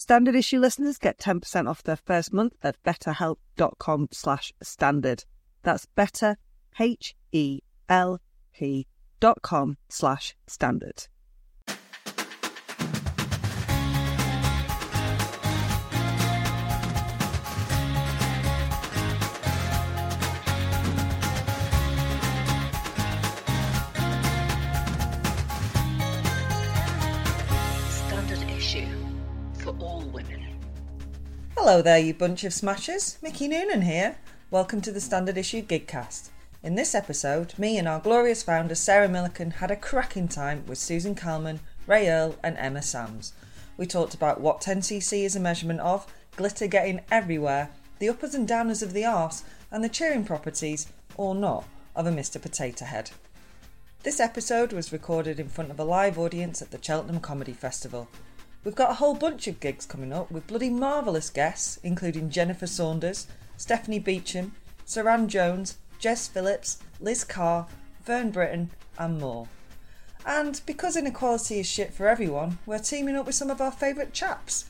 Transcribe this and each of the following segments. Standard Issue listeners get 10% off their first month at betterhelp.com/standard. That's betterhelp.com/standard. Hello there, you bunch of smashers. Mickey Noonan here. Welcome to the Standard Issue Gigcast. In this episode, me and our glorious founder Sarah Millican had a cracking time with Susan Calman, Rae Earl and Emma Samms. We talked about what 10cc is a measurement of, glitter getting everywhere, the uppers and downers of the arse, and the cheering properties, or not, of a Mr Potato Head. This episode was recorded in front of a live audience at the Cheltenham Comedy Festival. We've got a whole bunch of gigs coming up with bloody marvellous guests, including Jennifer Saunders, Stephanie Beecham, Saran Jones, Jess Phillips, Liz Carr, Fern Britton and more. And because inequality is shit for everyone, we're teaming up with some of our favourite chaps.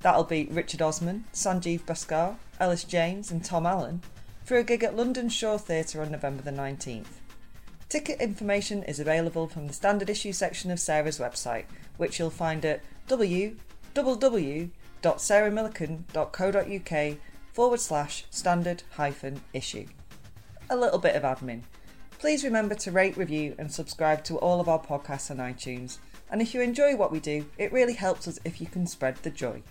That'll be Richard Osman, Sanjeev Bhaskar, Ellis James and Tom Allen for a gig at London Shore Theatre on November the 19th. Ticket information is available from the Standard Issue section of Sarah's website, which you'll find at www.sarahmillican.co.uk/standard-issue. A little bit of admin. Please remember to rate, review and subscribe to all of our podcasts on iTunes. And if you enjoy what we do, it really helps us if you can spread the joy.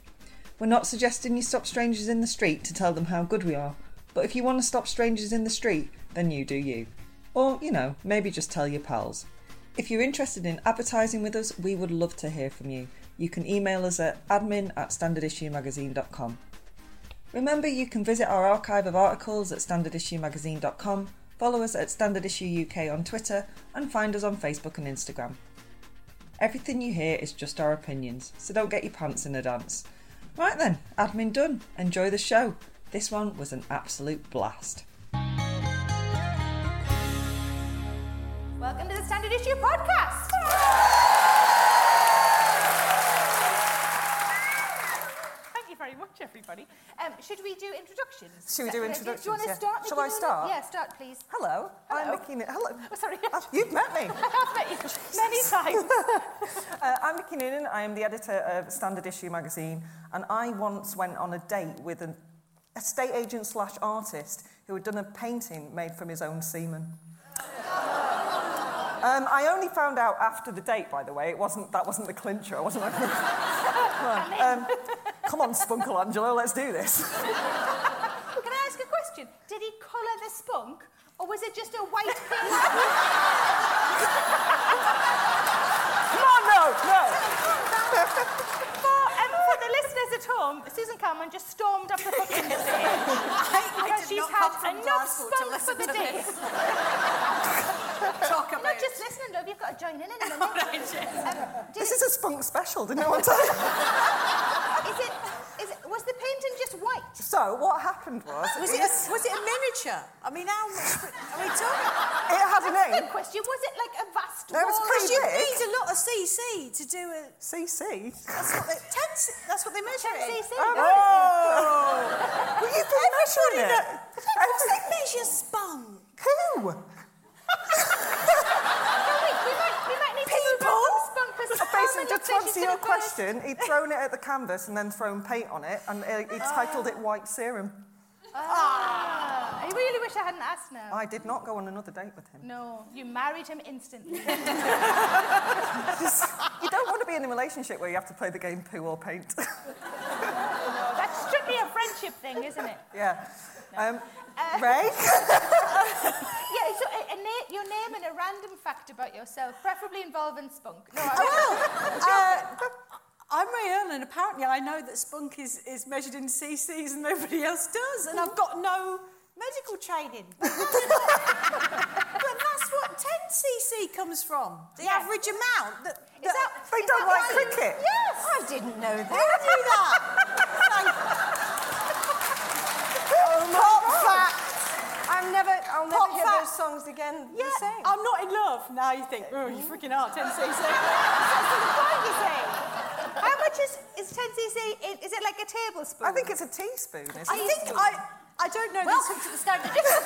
We're not suggesting you stop strangers in the street to tell them how good we are, but if you want to stop strangers in the street, then you do you. Or, you know, maybe just tell your pals. If you're interested in advertising with us, we would love to hear from you. You can email us at admin@standardissuemagazine.com. Remember, you can visit our archive of articles at standardissuemagazine.com, follow us at Standard Issue UK on Twitter, and find us on Facebook and Instagram. Everything you hear is just our opinions, so don't get your pants in a dance. Right then, admin done. Enjoy the show. This one was an absolute blast. Welcome to the Standard Issue Podcast! Everybody. Should we do introductions? Should we do introductions? Do you want to start? Shall I start? Yeah, start please. Hello. I'm Mickey Noonan. Hello. Oh, sorry. You've met me. I have met you many times. I'm Mickey Noonan. I am the editor of Standard Issue magazine, and I once went on a date with an estate agent / artist who had done a painting made from his own semen. I only found out after the date, by the way. That wasn't the clincher. I wasn't. Come on, Spunkle Angelo, let's do this. Can I ask a question? Did he colour the spunk, or was it just a white finger? Come on, no. For the listeners at home, Susan Calman just stormed up the fucking stage because she's had enough spunk for the day. Not just listening, love, you've got to join in a minute. This is a spunk special, didn't I want to? Was the painting just white? So what happened was... was it a miniature? I mean, how much... Are we talking? It had a name. Good question. Was it like a vast wall? It was pretty big. You need a lot of CC to do a... CC? That's what they measure it in. 10cc. Oh! Well, you've been measuring it. They measure spunk. Who? To answer your question, he'd thrown it at the canvas and then thrown paint on it, and he titled it White Serum. I really wish I hadn't asked now. I did not go on another date with him. No, you married him instantly. You don't want to be in a relationship where you have to play the game poo or paint. No, that's strictly a friendship thing, isn't it? Yeah. No. Rae? Yeah, so your name and a random fact about yourself, preferably involving spunk. No, I'm Rae Earl, and apparently I know that spunk is measured in cc's and nobody else does, and I've got no medical training. But that's what 10cc comes from, the average amount. They don't like cricket. Yes. I didn't know that. Who knew that? I'll never hear those songs again the same. I'm not in love. Now you think, oh, you freaking are, 10cc. How much is 10cc? Is it like a tablespoon? I think it's a teaspoon. I don't know. Welcome to the Standard Issue.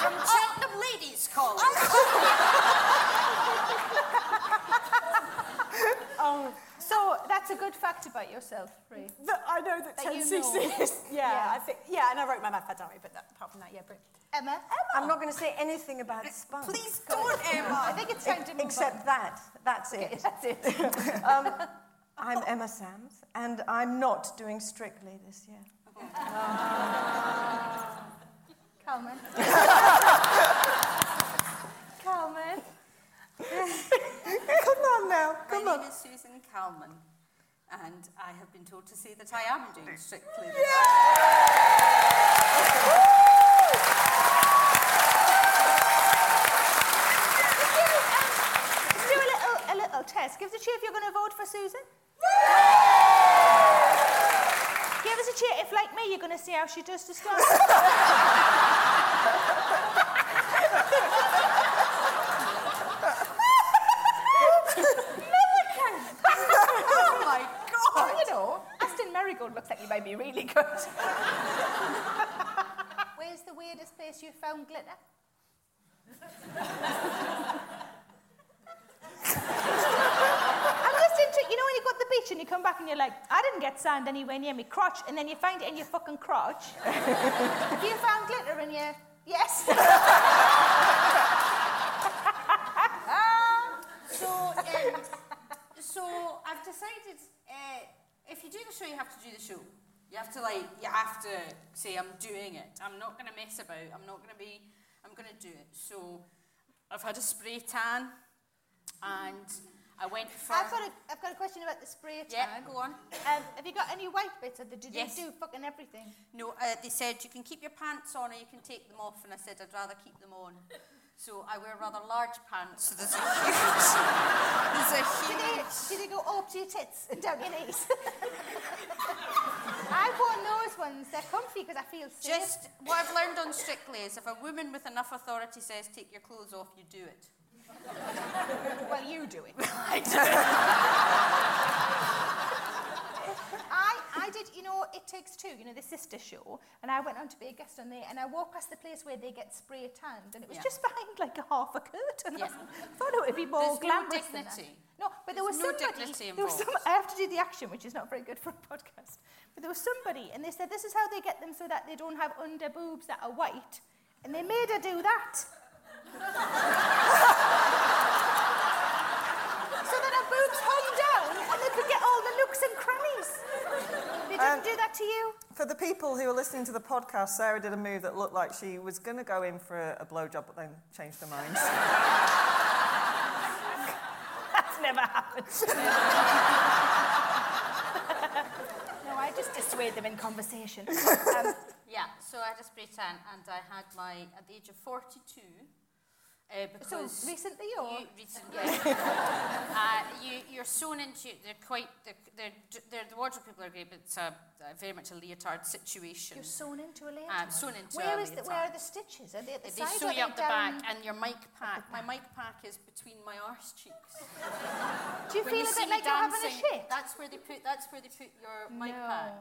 From Cheltenham Ladies' College. So that's a good fact about yourself, Rae. I know that 10cc is... Yeah, I think... Yeah, and I wrote my math diary, but apart from that, yeah, brilliant. Emma? I'm not going to say anything about spunk. Please don't, Emma. I think it's time to move on. Except that. That's it. I'm Emma Samms, and I'm not doing Strictly this year. Calman. Come on now, come on. My name is Susan Calman, and I have been told to say that I am doing Strictly this year. Let's do a little test. Give us a cheer if you're going to vote for Susan. Give us a cheer if, like me, you're going to see how she does to start. Looks like you may be really good. Where's the weirdest place you've found glitter? I'm just into, you know, when you go to the beach and you come back and you're like, I didn't get sand anywhere near me crotch, and then you find it in your fucking crotch. Have you found glitter in your... Yes. So I've decided... if you do the show, you have to do the show. You have to say, I'm doing it. I'm not going to mess about. I'm going to do it. So I've had a spray tan, and I went for... I've got a question about the spray tan. Yeah, go on. Have you got any white bits, or did you do fucking everything? No, they said, you can keep your pants on, or you can take them off. And I said, I'd rather keep them on. So I wear rather large pants, so there's a huge... Did they go up to your tits and down your knees? I've worn those ones. They're comfy because I feel safe. Just what I've learned on Strictly is if a woman with enough authority says, take your clothes off, you do it. Well, you do it. I do it. I did, you know, It Takes Two, you know, the sister show, and I went on to be a guest on there, and I walked past the place where they get spray tanned, and it was just behind, like, a half a curtain. Yeah. I thought it would be more glamorous than that. No, but there was somebody, I have to do the action, which is not very good for a podcast, but there was somebody, and they said, this is how they get them so that they don't have under boobs that are white, and they made her do that. So that her boobs hung down, and they could get all the nooks and crannies. They didn't do that to you? For the people who are listening to the podcast, Sarah did a move that looked like she was going to go in for a blowjob, but then changed her mind. That's never happened. No, I just dissuade them in conversation. Yeah, so I had a spray tan, and I had my, at the age of 42... because so recently, or recently, you're sewn into. They're the wardrobe people are great, but it's a very much a leotard situation. You're sewn into a leotard. Sewn into where a is leotard. Where are the stitches? Are they at the side? They sew you up the back, and your mic pack. My mic pack is between my arse cheeks. Do you feel a bit like you're having a shit? That's where they put your mic pack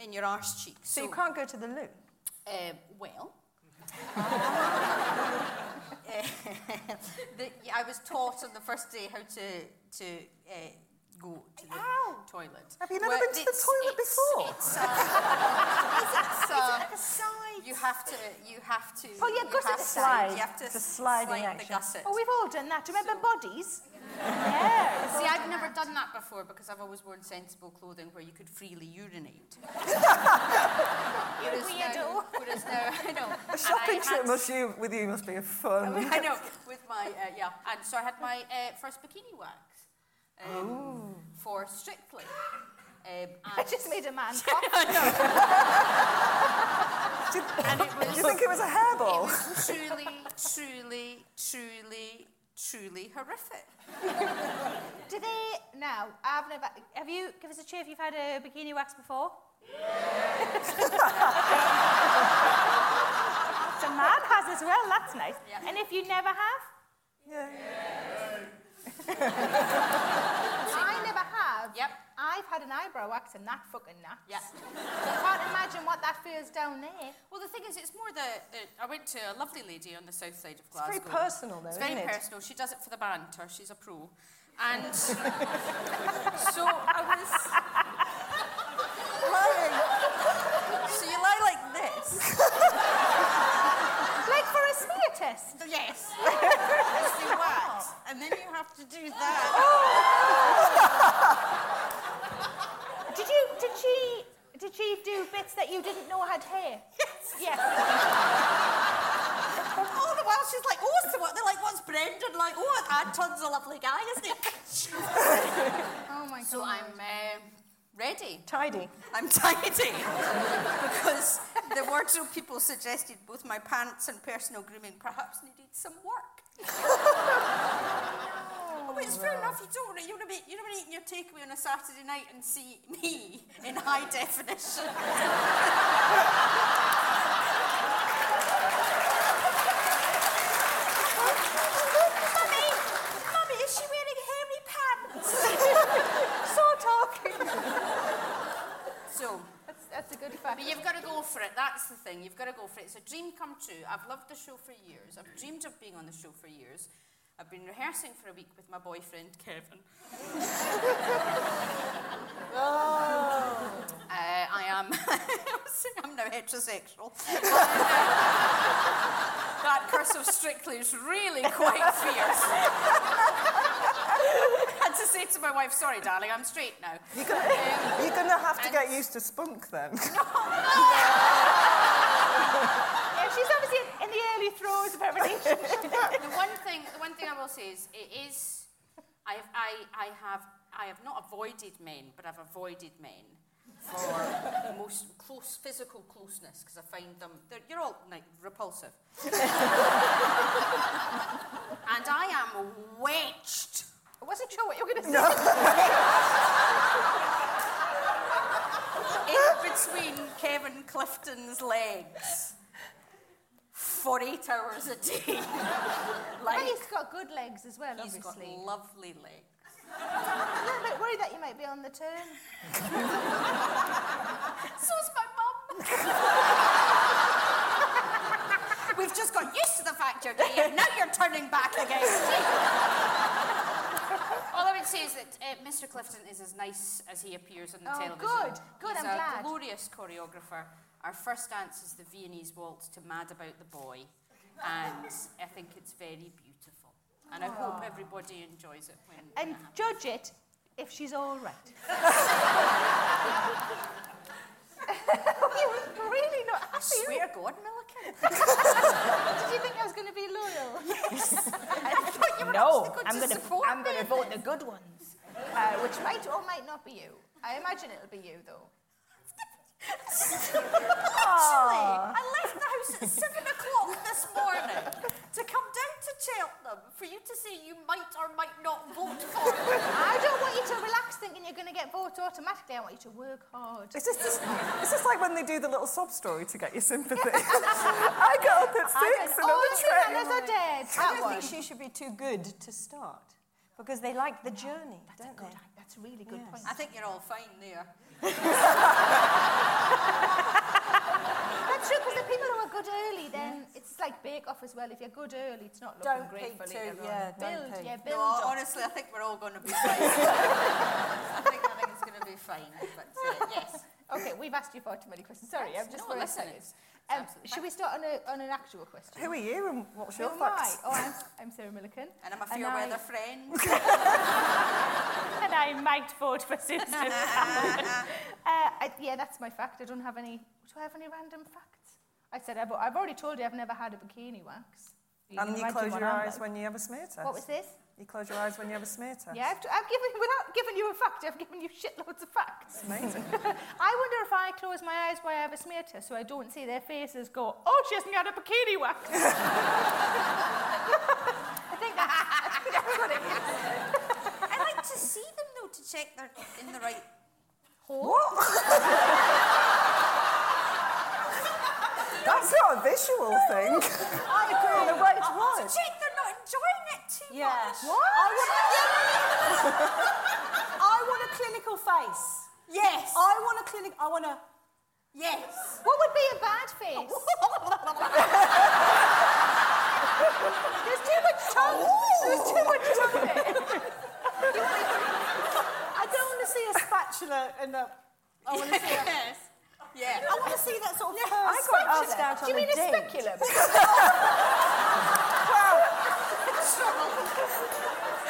in your arse cheeks. So you can't go to the loo. Well. I was taught on the first day how to go to the toilet. Have you never been to the toilet before? Is it like a slide? You have to. Oh yeah, gusset slide. You have to slide the gusset. Oh, we've all done that. Do you remember bodies? Yeah. See, I've never done that before because I've always worn sensible clothing where you could freely urinate. Whereas now, I know. A shopping trip with you must be a fun. I know. With my and so I had my first bikini wax for Strictly. I just made a man pop. Do you think it was a hairball? It was truly horrific. Do they now? I've never. Have you? Give us a cheer if you've had a bikini wax before. So Mab has as well. That's nice. Yeah. And if you never have, I never have. Yep. I've had an eyebrow wax and that fucking nuts. Yeah. So I can't imagine what that feels down there. Well, the thing is, it's more I went to a lovely lady on the south side of Glasgow. It's very personal, though, isn't it? She does it for the banter. She's a pro. And so I was... lying. So you lie like this. Like for a smear test? Yes. You wax. And then you have to do that. Oh. Did she do bits that you didn't know had hair? Yes. All the while she's like, what's Brendan like? Oh, Anton's a lovely guy, isn't he? Oh my God. So I'm ready. I'm tidy. Because the wardrobe people suggested both my pants and personal grooming perhaps needed some work. But it's fair enough. You don't want to be eating your takeaway on a Saturday night and see me in high definition. Mummy, is she wearing hairy pants? So talking. So that's a good fact. But you've got to go for it. That's the thing. You've got to go for it. It's a dream come true. I've loved the show for years. I've dreamed of being on the show for years. I've been rehearsing for a week with my boyfriend, Kevin. I'm now heterosexual. That curse of Strictly is really quite fierce. I had to say to my wife, sorry, darling, I'm straight now. You're going to have to get used to spunk then. No. She's obviously in the early throes of everything. The one thing I will say is, I have not avoided men, but I've avoided men for most physical closeness because I find them. You're all like repulsive, and I am wedged. I wasn't sure what you were going to say. In between Kevin Clifton's legs. For 8 hours a day. Like, he's got good legs as well, he's obviously. He's got lovely legs. I'm a little bit worried that you might be on the turn. So's my mum. We've just got used to the fact you're gay and now you're turning back again. All I would say is that Mr Clifton is as nice as he appears on the television. Good, he's glad. He's a glorious choreographer. Our first dance is the Viennese waltz to Mad About the Boy, and I think it's very beautiful. And I hope everybody enjoys it. Judge it if she's all right. He was really not happy. I swear God, Millican. Did you think I was going to be loyal? Yes. I thought you were I'm going to vote the good ones, which might or might not be you. I imagine it'll be you, though. Actually, I left the house at 7:00 this morning to come down to Cheltenham for you to say you might or might not vote for me. I don't want you to relax thinking you're going to get voted automatically. I want you to work hard. It's just like when they do the little sob story to get your sympathy. I got up at 6 and all the trainers are dead. I don't think she should be too good to start because they like the journey, don't they? That's a really good point. I think you're all fine there. That's true, because the people who are good early, then it's like Bake Off as well. If you're good early, it's not looking great for later on. Build up. Honestly, I think we're all going to be fine. I think it's going to be fine. But yes. Okay, we've asked you far too many questions. Sorry, I'm just very serious. Should we start on an actual question? Who are you and what's your facts? I'm Sarah Millican. And I'm a fair-weather friend. And I might vote for Susan Calman. That's my fact. I don't have any... Do I have any random facts? I've already told you I've never had a bikini wax. And you close your eyes when you have a smear test. What was this? You close your eyes when you have a smear test. Yeah, without giving you a fact, I've given you shitloads of facts. Amazing. I wonder if I close my eyes while I have a smear test so I don't see their faces go, oh, she hasn't had a bikini wax. I think that's what it is. I like to see them, though, to check they're in the right hole. That's not a visual thing. I agree. The right one. To check they're not enjoying it too much. What? I want a clinical face. Yes. I want a... Yes. What would be a bad face? There's too much tongue. There's too much tongue in it. I don't want to see a spatula and a... I want to see a... Yes. Yeah, I want to see that sort of... I got asked out on a date. Do you mean a speculum? Wow.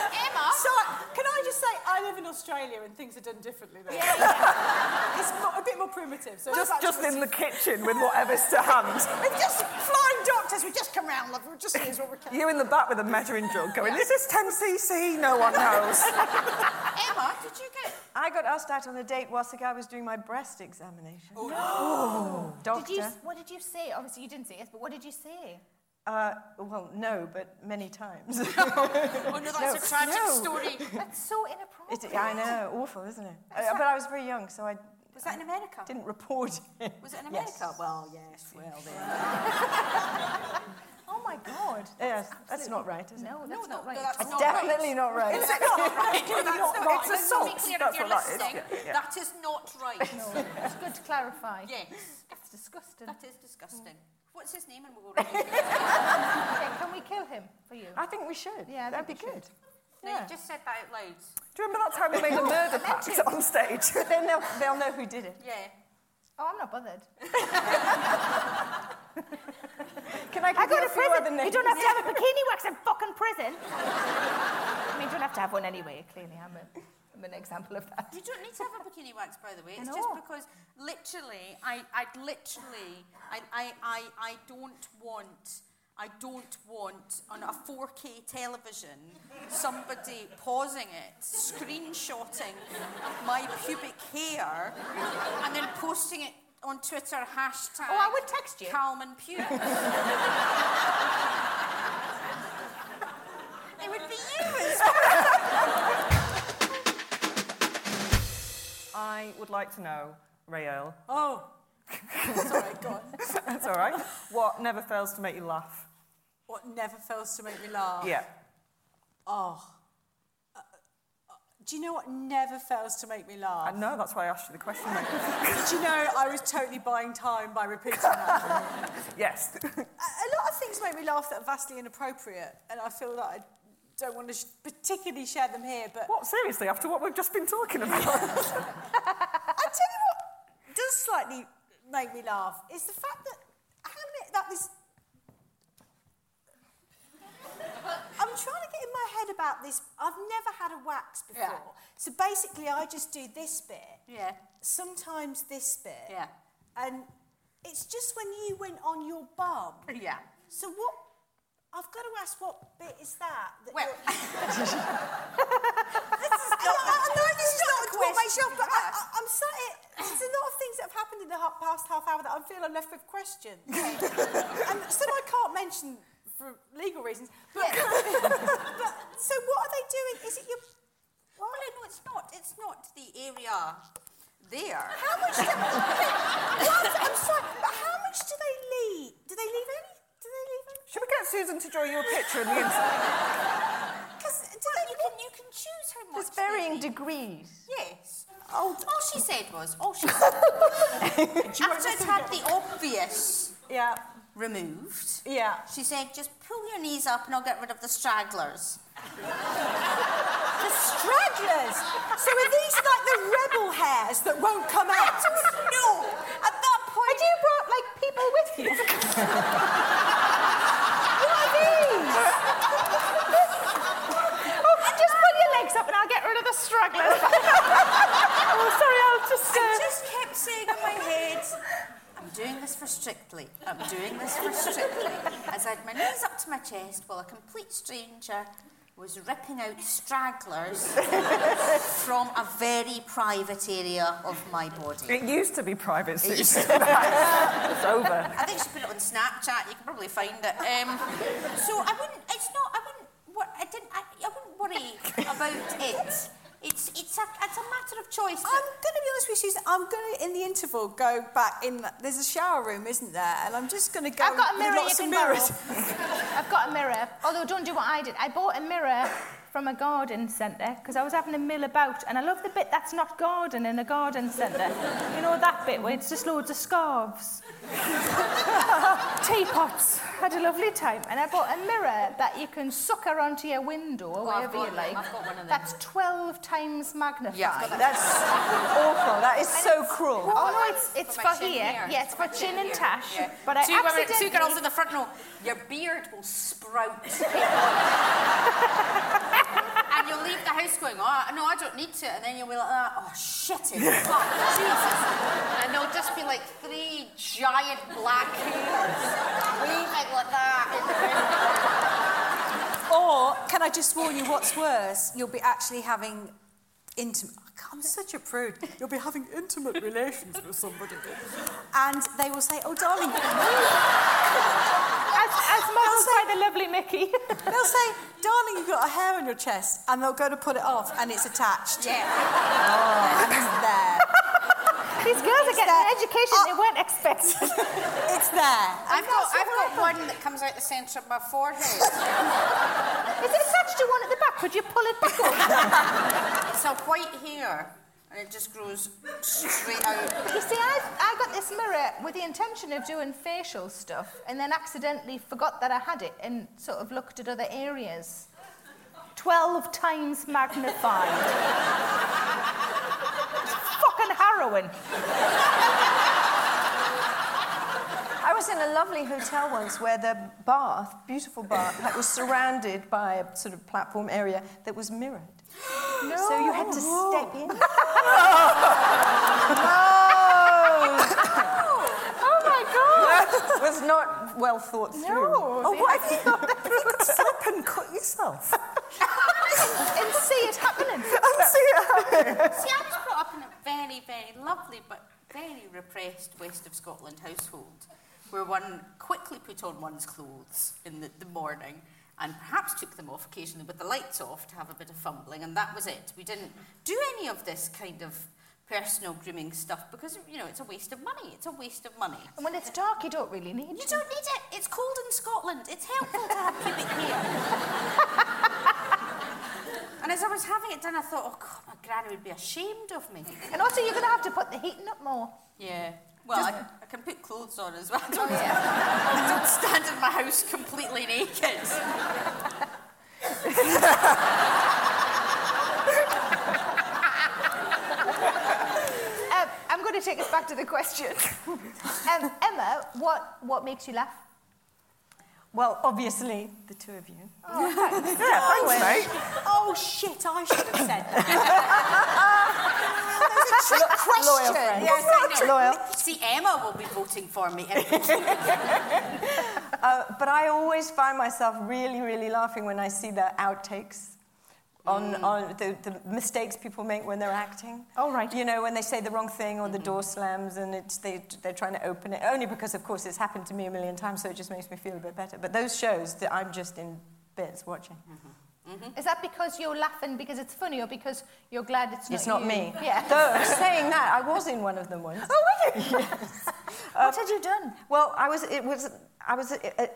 Emma? So, can I just say, I live in Australia and things are done differently there. Yeah. It's a bit more primitive. So just in the kitchen with whatever's to hand. We're just flying doctors. We just come round, love. We'll just use what we can. You in the back with a measuring jug going, is this 10cc? No one knows. Emma, did you get... I got asked out on a date whilst I was doing my breast examination. Oh, no. Doctor. What did you say? Obviously, you didn't say yes, but what did you say? No, but many times. That's a tragic story. That's so inappropriate. I know, awful, isn't it? But I was very young, so I... Was that in America? Didn't report it. Was it in America? Yes. Well, yes, then. Oh, my God. Yes, that's not right, is it? No, that's not right. It's definitely not right. Is it not right? It's assault. That's what that is. Yeah. That is not right. No, it's good to clarify. Yes. That's disgusting. That is disgusting. What's his name? And we'll go right. Can we kill him for you? I think we should. Yeah, that'd be good. No, you just said that out loud. Do you remember that time we made a murder pact on stage? But then they'll know who did it. Yeah. Oh, I'm not bothered. Can I go to prison? You don't have to have a bikini wax in fucking prison. I mean, you don't have to have one anyway. Clearly, I'm an example of that. You don't need to have a bikini wax, by the way. It's just because, literally, I don't want on a 4K television somebody pausing it, screenshotting my pubic hair, and then posting it. On Twitter, # I would text you. Calman Pubes. It would be you. I would like to know, Rae Earl. Oh. Sorry, go on. That's all right. What never fails to make you laugh? What never fails to make me laugh? Yeah. Oh. Do you know what never fails to make me laugh? I know, that's why I asked you the question. Did you know I was totally buying time by repeating that? Yes. A lot of things make me laugh that are vastly inappropriate, and I feel that I don't want to particularly share them here, but... What, seriously, after what we've just been talking about? I tell you what does slightly make me laugh is the fact that... Hang on a minute, that was... I'm trying to get in my head about up this. I've never had a wax before. Yeah. So basically, I just do this bit. Yeah. Sometimes this bit. Yeah. And it's just when you went on your bum. Yeah. So what... I've got to ask, what bit is that? Well... I know this is not what makes you laugh, but I'm sorry. There's a lot of things that have happened in the past half hour that I feel I'm left with questions. And some I can't mention for legal reasons. But, but so what are they doing? Is it your... What? Well, no, it's not. It's not the area... There. How much? I'm sorry, but how much do they leave? Do they leave any? Do they leave any? Should we get Susan to draw you a picture of the inside? Because you can choose how much. There's varying degrees. Yes. Oh. All she said was. All she said was. After I'd had the obvious. Yeah. Removed. Yeah. She said, just pull your knees up, and I'll get rid of the stragglers. The stragglers? So are these like the rebel hairs that won't come out? No! At that point... Had you brought, like, people with you? What are these? Oh, just put your legs up and I'll get rid of the stragglers. Oh, sorry, I'll just... I just kept saying in my head... I'm doing this for Strictly. I'm doing this for Strictly. As I had my knees up to my chest while a complete stranger... was ripping out stragglers from a very private area of my body. It used to be private, Susan. It's over. I think she put it on Snapchat. You can probably find it. So I wouldn't. It's not. I wouldn't worry about it. It's a matter of choice. I'm going to be honest with you, Susan. I'm going to, in the interval, go back in. There's a shower room, isn't there? And I'm just going to go. I've got a mirror. You can borrow. I've got a mirror. Although don't do what I did. I bought a mirror from a garden centre because I was having a mill about, and I love the bit that's not garden in a garden centre. You know that bit where it's just loads of scarves, teapots. Had a lovely time, and I bought a mirror that you can sucker onto your window or wherever you like. I've got one of them. That's 12 times magnified. Yeah, that's awful. That is and so cruel. Oh no, it's for here. Hair. Yeah, it's for chin and tash. Yeah. But I two girls in the front row. Your beard will sprout. And you'll leave the house going, oh, no, I don't need to. And then you'll be like, oh, shit, it's fuck, Jesus. And there'll just be, like, three giant black hairs weaving like that in the window. Or, can I just warn you, what's worse, you'll be actually having intimate... I'm such a prude. You'll be having intimate relations with somebody. And they will say, oh, darling... As modelled by the lovely Mickey. They'll say... Darling, you've got a hair on your chest, and they'll go to put it off, and it's attached. Yeah. Oh, it's there. These girls are getting an education they weren't expecting. It's there. I've got one that comes out the centre of my forehead. Is it attached to one at the back? Could you pull it back up? It's a white hair, and it just grows straight out. You see, I got this mirror with the intention of doing facial stuff and then accidentally forgot that I had it and sort of looked at other areas. 12 times magnified. It's fucking harrowing. I was in a lovely hotel once where the bath, beautiful bath, that was surrounded by a sort of platform area that was mirrored. No. So you had to step in. No. Oh my God! That was not well thought through. No. Oh, what have you thought that through? You could slip and cut yourself. And see it happening. And see it happening. See, I was brought up in a very, very lovely but very repressed West of Scotland household, where one quickly put on one's clothes in the morning. And perhaps took them off occasionally with the lights off to have a bit of fumbling, and that was it. We didn't do any of this kind of personal grooming stuff because, you know, it's a waste of money. It's a waste of money. And when it's dark, you don't really need it. You don't need it. It's cold in Scotland. It's helpful to have pubic hair. And as I was having it done, I thought, oh, God, my granny would be ashamed of me. And also, you're going to have to put the heating up more. Yeah. Well, I can put clothes on as well. Oh, yeah. I don't stand in my house completely naked. I'm going to take us back to the question. Emma, what makes you laugh? Well, obviously, the two of you. Oh, thanks. Yeah, thanks, mate. Oh, shit, I should have said that. That's a trick question. Loyal. See, Emma will be voting for me. But I always find myself really, really laughing when I see the outtakes. On the mistakes people make when they're acting. Oh, right. You know, when they say the wrong thing or the door slams and they're trying to open it. Only because, of course, it's happened to me a million times, so it just makes me feel a bit better. But those shows, that I'm just in bits watching. Is that because you're laughing because it's funny or because you're glad it's not me? Yeah. Though, saying that, I was in one of them once. Oh, were you? Yes. What had you done? Well, I was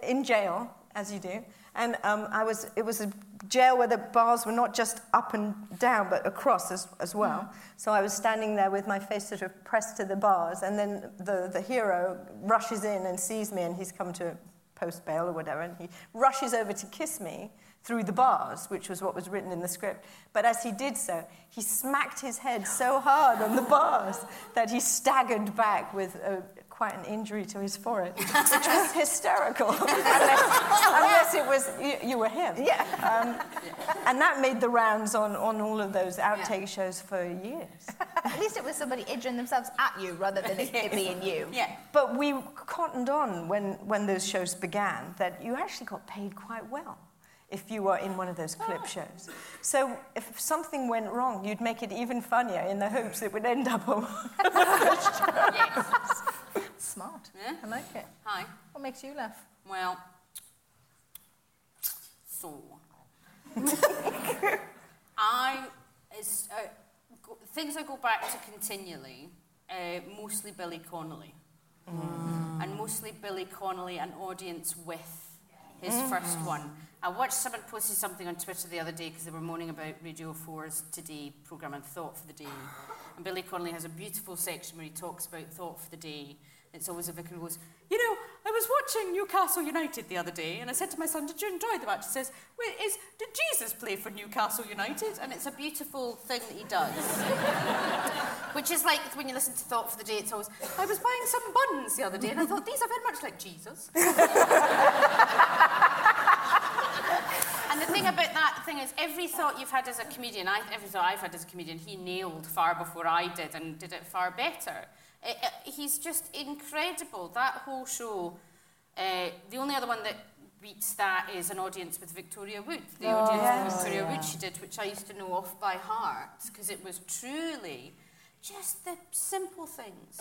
in jail, as you do. And it was a jail where the bars were not just up and down, but across as well. So I was standing there with my face sort of pressed to the bars, and then the hero rushes in and sees me, and he's come to post bail or whatever, and he rushes over to kiss me through the bars, which was what was written in the script. But as he did so, he smacked his head so hard on the bars that he staggered back with quite an injury to his forehead, which was hysterical. unless it was you were him. Yeah. And that made the rounds on all of those outtake shows for years. At least it was somebody injuring themselves at you rather than it being you. Yeah. But we cottoned on when those shows began that you actually got paid quite well if you were in one of those clip shows. So if something went wrong, you'd make it even funnier in the hopes it would end up on one. Smart. Yeah. I like it. Hi. What makes you laugh? Well, so things I go back to continually, mostly Billy Connolly, and mostly Billy Connolly, an audience with his first one. I watched someone posted something on Twitter the other day because they were moaning about Radio 4's Today programme and Thought for the Day, and Billy Connolly has a beautiful section where he talks about Thought for the Day. It's always a vicar who goes, you know, I was watching Newcastle United the other day, and I said to my son, did you enjoy the match? He says, well, did Jesus play for Newcastle United? And it's a beautiful thing that he does. Which is like, when you listen to Thought for the Day, it's always, I was buying some buns the other day, and I thought, these are very much like Jesus. And the thing about that thing is, every thought you've had as a comedian, every thought I've had as a comedian, he nailed far before I did, and did it far better. He's just incredible. That whole show, the only other one that beats that is an audience with Victoria Wood. The audience with Victoria Wood she did, which I used to know off by heart, because it was truly just the simple things.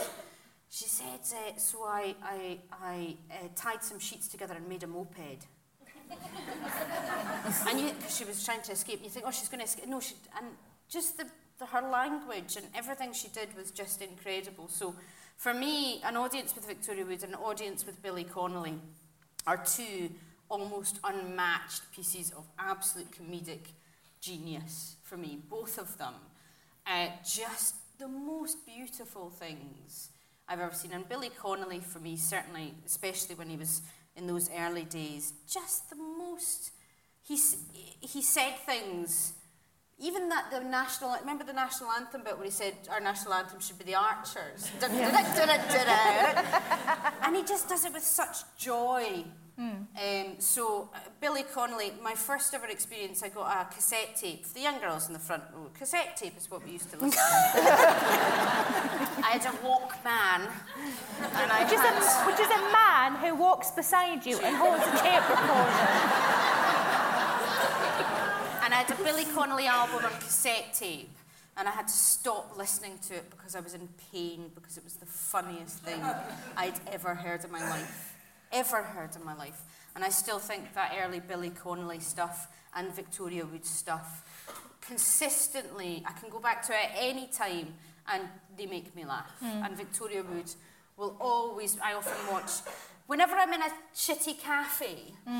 She said, so I tied some sheets together and made a moped. And because she was trying to escape, and you think, oh, she's going to escape. No, and just her language and everything she did was just incredible. So for me, an audience with Victoria Wood and an audience with Billy Connolly are two almost unmatched pieces of absolute comedic genius for me, both of them. Just the most beautiful things I've ever seen. And Billy Connolly, for me, certainly, especially when he was in those early days, just the most... He said things... Even that remember the national anthem bit where he said our national anthem should be the Archers. And he just does it with such joy. So Billy Connolly, my first ever experience, I got a cassette tape for the young girls in the front row. Cassette tape is what we used to listen to. I had a Walkman, and which is a man who walks beside you and holds a tape recorder. And I had a Billy Connolly album on cassette tape, and I had to stop listening to it because I was in pain, because it was the funniest thing I'd ever heard in my life. And I still think that early Billy Connolly stuff and Victoria Wood stuff, consistently, I can go back to it any time, and they make me laugh. And Victoria Wood will always, I often watch, whenever I'm in a shitty cafe... I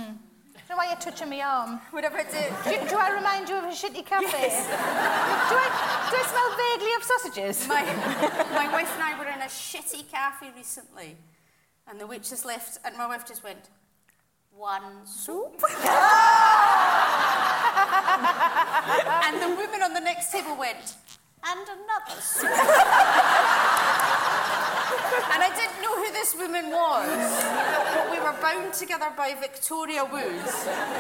don't know why you're touching my arm. Whatever it is. Do I remind you of a shitty cafe? Yes. Do I smell vaguely of sausages? My wife and I were in a shitty cafe recently, and the waitress left, and my wife just went, one soup. And the woman on the next table went, and another soup. And I didn't know who this woman was, but we were bound together by Victoria Wood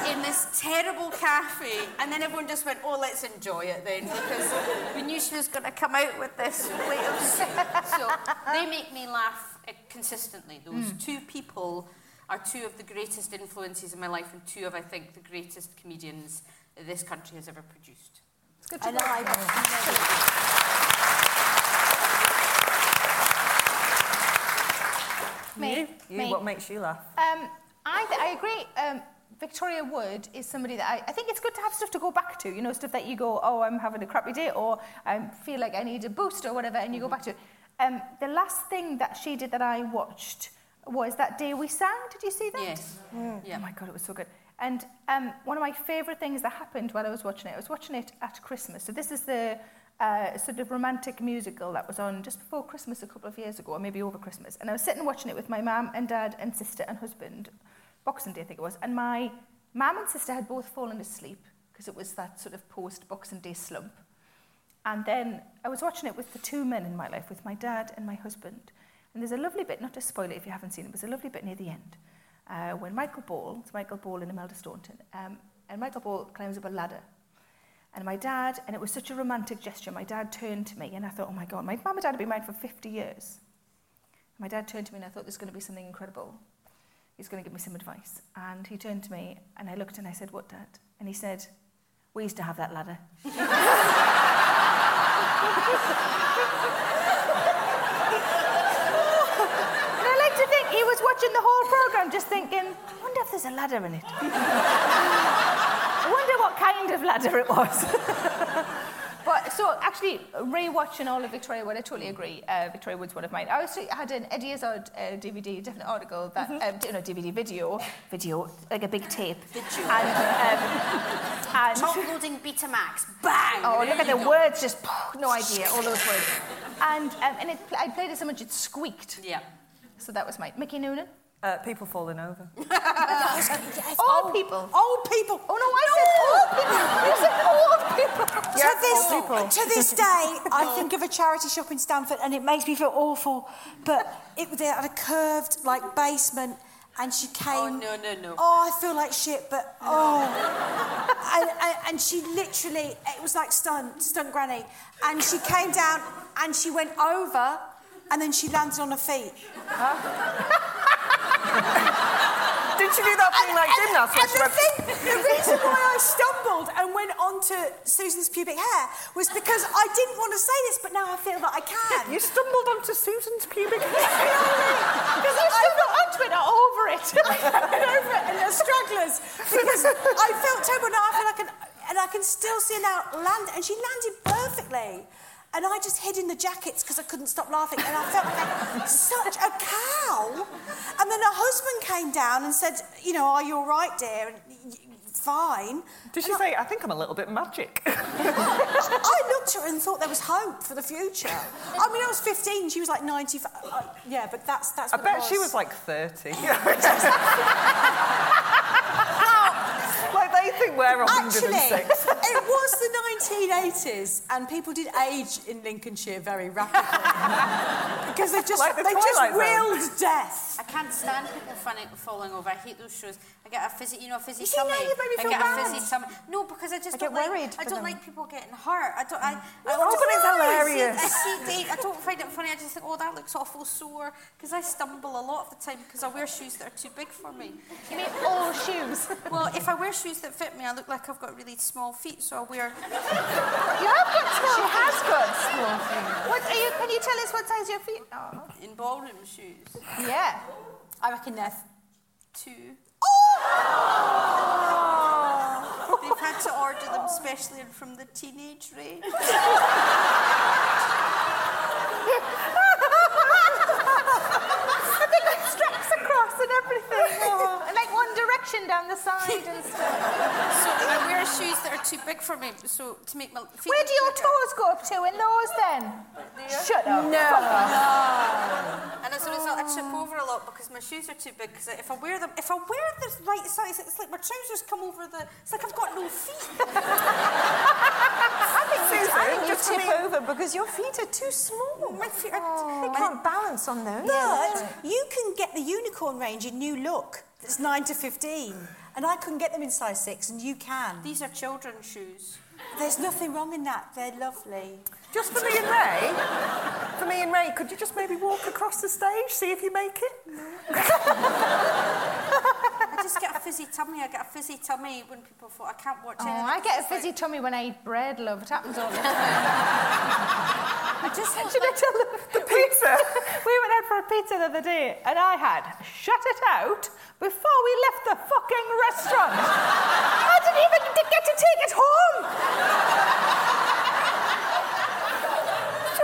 in this terrible cafe, and then everyone just went, oh, let's enjoy it then, because we knew she was going to come out with this plate of soup. So they make me laugh consistently. Those two people are two of the greatest influences in my life and two of, I think, the greatest comedians that this country has ever produced. It's good to know. Me. What makes you laugh? I agree. Victoria Wood is somebody that I think it's good to have stuff to go back to, you know, stuff that you go, oh, I'm having a crappy day, or I feel like I need a boost or whatever, and you go back to it. The last thing that she did that I watched was That Day We Sang. Did you see that? Yes. Yeah. Oh, my God, it was so good. And one of my favourite things that happened while I was watching it at Christmas. So this is the sort of romantic musical that was on just before Christmas a couple of years ago, or maybe over Christmas. And I was sitting watching it with my mum and dad and sister and husband, Boxing Day I think it was, and my mum and sister had both fallen asleep because it was that sort of post-Boxing Day slump. And then I was watching it with the two men in my life, with my dad and my husband. And there's a lovely bit, not to spoil it if you haven't seen it, there's a lovely bit near the end when Michael Ball and Imelda Staunton, and Michael Ball climbs up a ladder. And my dad, and it was such a romantic gesture, my dad turned to me and I thought, oh my God, my mum and dad have been married for 50 years. And my dad turned to me and I thought, there's going to be something incredible. He's going to give me some advice. And he turned to me and I looked and I said, what, Dad? And he said, we used to have that ladder. And I like to think he was watching the whole programme just thinking, I wonder if there's a ladder in it. I wonder what kind of ladder it was. But so actually, re-watching all of Victoria Wood, I totally agree. Victoria Wood's one of mine. I also had an Eddie Izzard DVD, definite article, that DVD video, like a big tape. Video. And uploading Betamax, bang! Oh, look at the words, just no idea, all those words. And I played it so much it squeaked. Yeah. So that was mine. Mickey Noonan. People falling over. Yes. Old people. Old people. Oh, no, I said old people. You said old people. Yeah, to this day, I think of a charity shop in Stamford and it makes me feel awful, but they had a curved, like, basement and she came... Oh, no. Oh, I feel like shit, but... Oh. And she literally... It was like stunt granny. And she came down and she went over and then she landed on her feet. Did she do that thing like gymnasts? The reason why I stumbled and went onto Susan's pubic hair was because I didn't want to say this, but now I feel that I can. You stumbled onto Susan's pubic hair? Because I stumbled onto it and over it. And the stragglers. Because I felt terrible now, I feel like I can still see her now land. And she landed perfectly. And I just hid in the jackets because I couldn't stop laughing. And I felt like such a cow. And then her husband came down and said, you know, are you all right, dear? And, fine. Did she say, I think I'm a little bit magic? I looked at her and thought there was hope for the future. I mean, I was 15, she was like 95. Yeah, but that's what I bet she was like 30. I think we're 106. Actually, it was the 1980s, and people did age in Lincolnshire very rapidly because they just willed death. I can't stand people falling over. I hate those shows. I get a fizzy, you know, a fizzy tummy. I get a fizzy tummy. No, because I just don't like. I don't like people getting hurt. I don't. It's hilarious. I don't find it funny. I just think, oh, that looks awful sore, because I stumble a lot of the time because I wear shoes that are too big for me. You mean all shoes? Well, if I wear shoes that fit me, I look like I've got really small feet, so I wear... You have got small feet. She has got small feet. Can you tell us what size your feet are? In ballroom shoes. Yeah. I reckon they're 2. Oh! They've had to order them specially from the teenage range. They've got straps across and everything. Oh. One Direction down the side and stuff. So I wear shoes that are too big for me, so to make my feet... Where do your toes go up to in those, then? There. Shut up. No. And as a result, I trip over a lot because my shoes are too big, because if I wear the right size, it's like my trousers come over the... It's like I've got no feet. I think amazing. You tip over because your feet are too small. My feet I can't balance on those. But you can get the unicorn range in New Look. That's 9 to 15. And I couldn't get them in size 6, and you can. These are children's shoes. There's nothing wrong in that. They're lovely. Just for me and Ray, could you just maybe walk across the stage, see if you make it? No. I just get a fizzy tummy. I get a fizzy tummy when people thought I can't watch it. Oh, I get a fizzy tummy when I eat bread, love. It happens all the time. I just should I tell the pizza? We went out for a pizza the other day, and I had shut it out before we left the fucking restaurant. I didn't even get to take it home.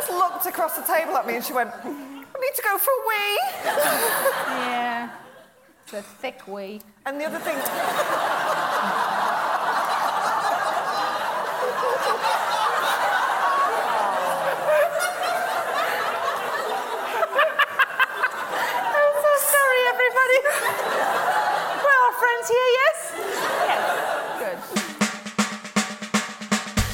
Looked across the table at me and she went, I need to go for a wee. Yeah, it's a thick wee. And the other thing... I'm so sorry, everybody. We're all friends here, yes? Yes, good.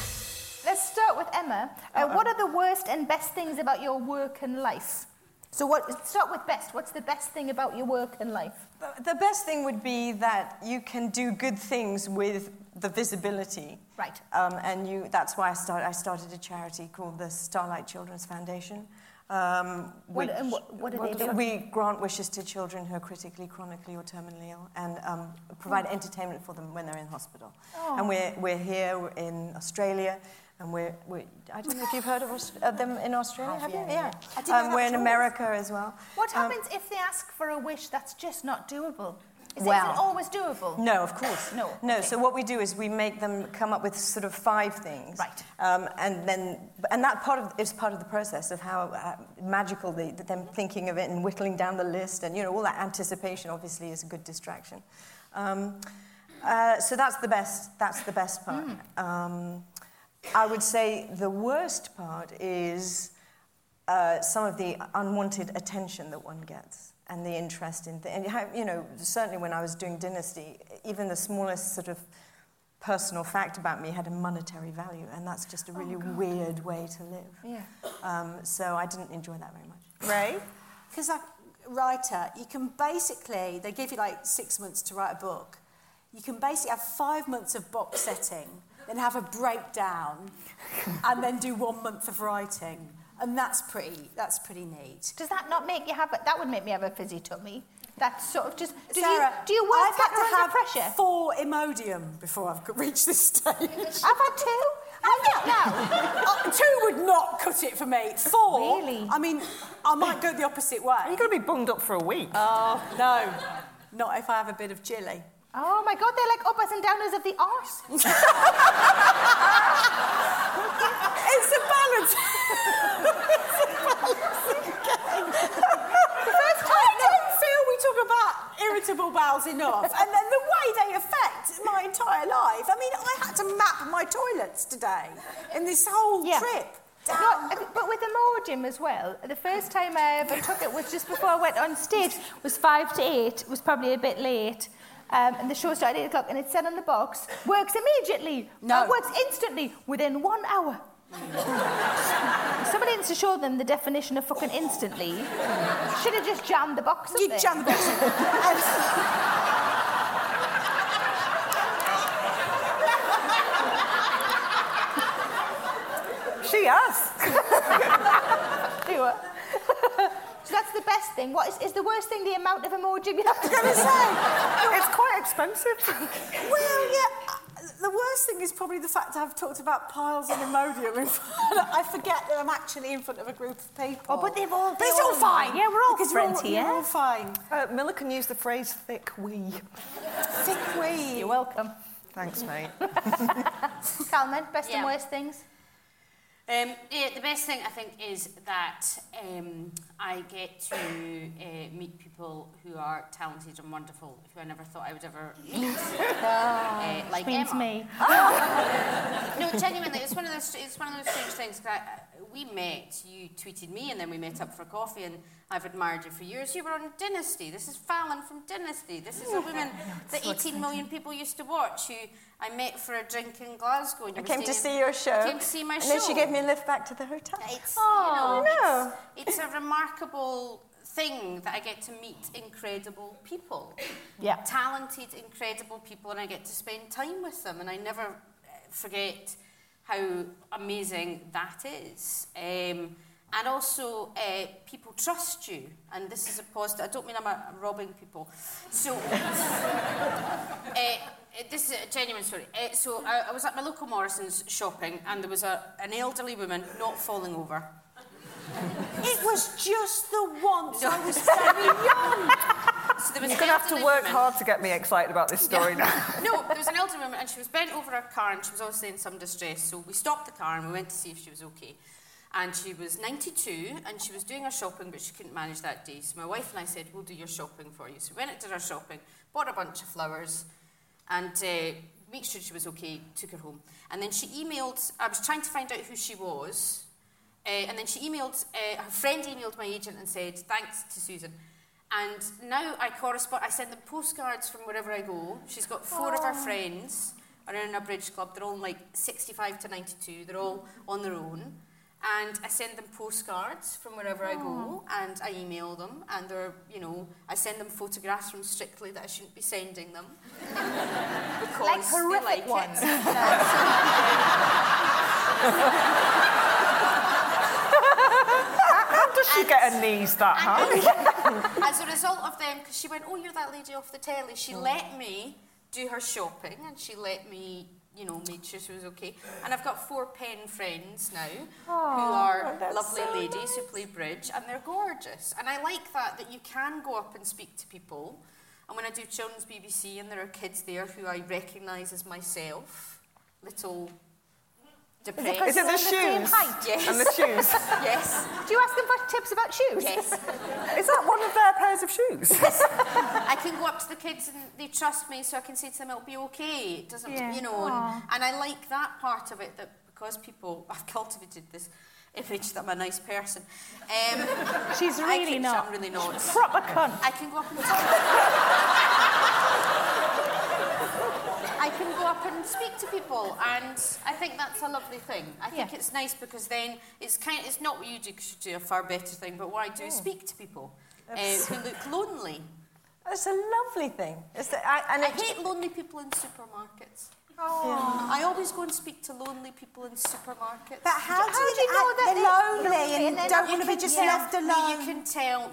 Let's start with Emma. What are the worst and best things about your work and life? So start with best. What's the best thing about your work and life? The best thing would be that you can do good things with the visibility. Right. That's why I started a charity called the Starlight Children's Foundation. What do they do? We grant wishes to children who are critically, chronically or terminally ill and provide entertainment for them when they're in hospital. Oh. And we're here in Australia. And I don't know if you've heard of them in Australia, have you? Yeah. We're in America as well. What happens if they ask for a wish that's just not doable? Is it always doable? No, of course. No. Okay. So what we do is we make them come up with sort of 5 things. Right. And that is part of the process of how magical them thinking of it and whittling down the list and, all that anticipation obviously is a good distraction. So that's the best part. Mm. I would say the worst part is some of the unwanted attention that one gets and the interest in things. Certainly when I was doing Dynasty, even the smallest sort of personal fact about me had a monetary value, and that's just a really weird way to live. Yeah. So I didn't enjoy that very much. Ray? Because as a writer, you can basically... They give you, 6 months to write a book. You can basically have 5 months of box setting... then have a breakdown, and then do 1 month of writing. And that's pretty neat. Does that not make you have... That would make me have a fizzy tummy. That's sort of just... Do you work under pressure? 4 Imodium before I've reached this stage. I've had 2. Now. 2 would not cut it for me. 4? Really? I mean, I might go the opposite way. You're going to be bunged up for a week. Oh, no. Not if I have a bit of chilli. Oh, my God, they're like uppers and downers of the arse. It's a balancing game. The first time I don't feel we talk about irritable bowels enough. And then the way they affect my entire life. I mean, I had to map my toilets today in this whole trip. No, but with Imodium as well, the first time I ever took it was just before I went on stage. It was 7:55. It was probably a bit late. And the show started at 8:00, and it said on the box, works immediately. No. Works instantly, within 1 hour. Somebody needs to show them the definition of fucking instantly. Should have just jammed the box up. You jammed the box up. She has. Do what? So that's the best thing. What is the worst thing? The amount of Imodium you have to say. It's quite expensive. The worst thing is probably the fact I've talked about piles of Imodium. I forget that I'm actually in front of a group of people. Oh, but it's all fine. Yeah, we're all friends here. We're all fine. Millican used the phrase thick wee. Thick wee. You're welcome. Thanks, mate. Calman, best and worst things? The best thing, I think, is that I get to meet people who are talented and wonderful, who I never thought I would ever meet. Like Emma. Means me. Oh. No, genuinely, it's one of those strange things. We met, you tweeted me, and then we met up for coffee, and I've admired you for years. You were on Dynasty. This is Fallon from Dynasty. This is a woman that 18 million people used to watch, who I met for a drink in Glasgow. And I came to see my show. And then she gave me a lift back to the hotel. It's a remarkable thing that I get to meet incredible people. Yeah. Talented, incredible people, and I get to spend time with them. And I never forget how amazing that is. And also, people trust you. And this is a positive. I don't mean I'm robbing people. So, this is a genuine story. So, I was at my local Morrison's shopping, and there was an elderly woman not falling over. It was just the once. No. I was very young. So there was You're going to have to work woman. Hard to get me excited about this story now. No, there was an elderly woman, and she was bent over her car, and she was obviously in some distress. So, we stopped the car, and we went to see if she was okay. And she was 92, and she was doing her shopping, but she couldn't manage that day. So my wife and I said, we'll do your shopping for you. So we went and did her shopping, bought a bunch of flowers, and made sure she was okay, took her home. And then she emailed, I was trying to find out who she was, and then she emailed, her friend emailed my agent and said, thanks to Susan. And now I correspond, I send them postcards from wherever I go. She's got four of her friends around a bridge club. They're all like 65 to 92. They're all on their own. And I send them postcards from wherever I go, and I email them, and they're, you know, I send them photographs from Strictly that I shouldn't be sending them. Because like horrific they like ones. It. How does she get her knees that high? As a result of them, because she went, oh, you're that lady off the telly, she let me do her shopping, and she let me, you know, made sure she was okay. And I've got four pen friends now who are lovely so ladies who play bridge, and they're gorgeous. And I like that you can go up and speak to people. And when I do children's BBC, and there are kids there who I recognise as myself, little depressed. Is it the shoes? Yes. And the shoes? Yes. Do you ask them for tips about shoes? Yes. Is that one of their pairs of shoes? Yes. I can go up to the kids and they trust me, so I can say to them, it'll be okay. It doesn't, you know. And I like that part of it, that because people have cultivated this image that I'm a nice person. She's really not. I'm really not. She's proper cunt. I can go up and speak to people, and I think that's a lovely thing. I think it's nice, because then it's not what you do, because you do a far better thing, but what I do is speak to people who look lonely. It's a lovely thing. I hate lonely people in supermarkets. Oh. Yeah. I always go and speak to lonely people in supermarkets. But how do you know that they're lonely and don't want to be just left alone? No, you can tell.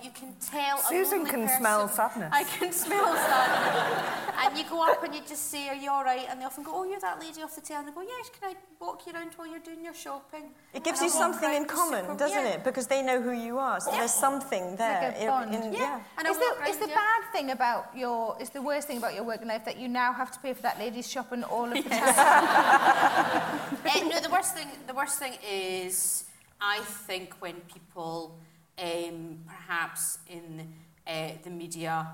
Susan can smell sadness. I can smell sadness. And you go up and you just say, "Are you all right?" And they often go, "Oh, you're that lady off the telly." And they go, "Yes, can I walk you around while you're doing your shopping?" It gives you something in common, doesn't it? Because they know who you are, so there's something there. Like a bond. And is the worst thing about your working life that you now have to pay for that lady's shopping all of the time? No, the worst thing is, I think, when people, perhaps in the media,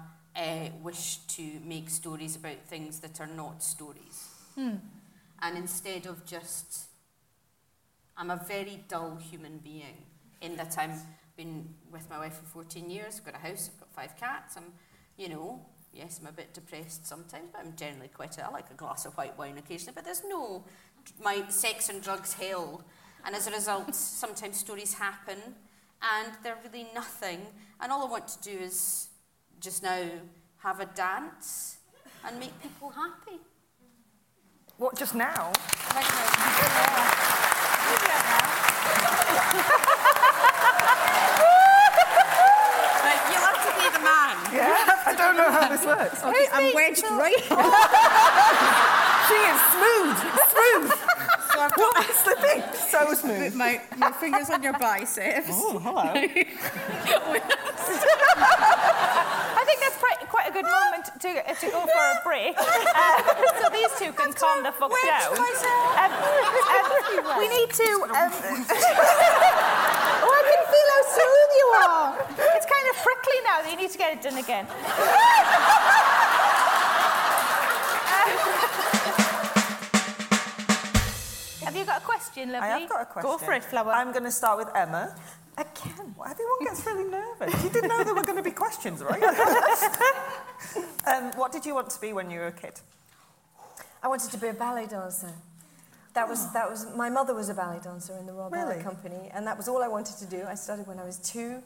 wish to make stories about things that are not stories. And instead of just, I'm a very dull human being, in that I've been with my wife for 14 years, I've got a house, I've got 5 cats, I'm, you know, yes, I'm a bit depressed sometimes, but I'm generally quite... I like a glass of white wine occasionally, but there's no... my sex and drugs hell. And as a result, sometimes stories happen, and they're really nothing. And all I want to do is, just now, have a dance and make people happy. What, just now? Yeah, I don't know how this works. Okay, I'm wedged right. She is smooth. So I've got my slipping. So smooth. My fingers on your biceps. Oh, hello. I think that's quite a good moment to go for a break, so these two can calm the fuck down. We need to... oh, I can feel how smooth you are. It's kind of prickly now, so you need to get it done again. Have you got a question, lovely? I have got a question. Go for it, Flower. I'm going to start with Emma. Again? Well, everyone gets really nervous. You didn't know there were going to be questions, right? What did you want to be when you were a kid? I wanted to be a ballet dancer. That was. My mother was a ballet dancer in the Royal Ballet Company, and that was all I wanted to do. I started when I was 2,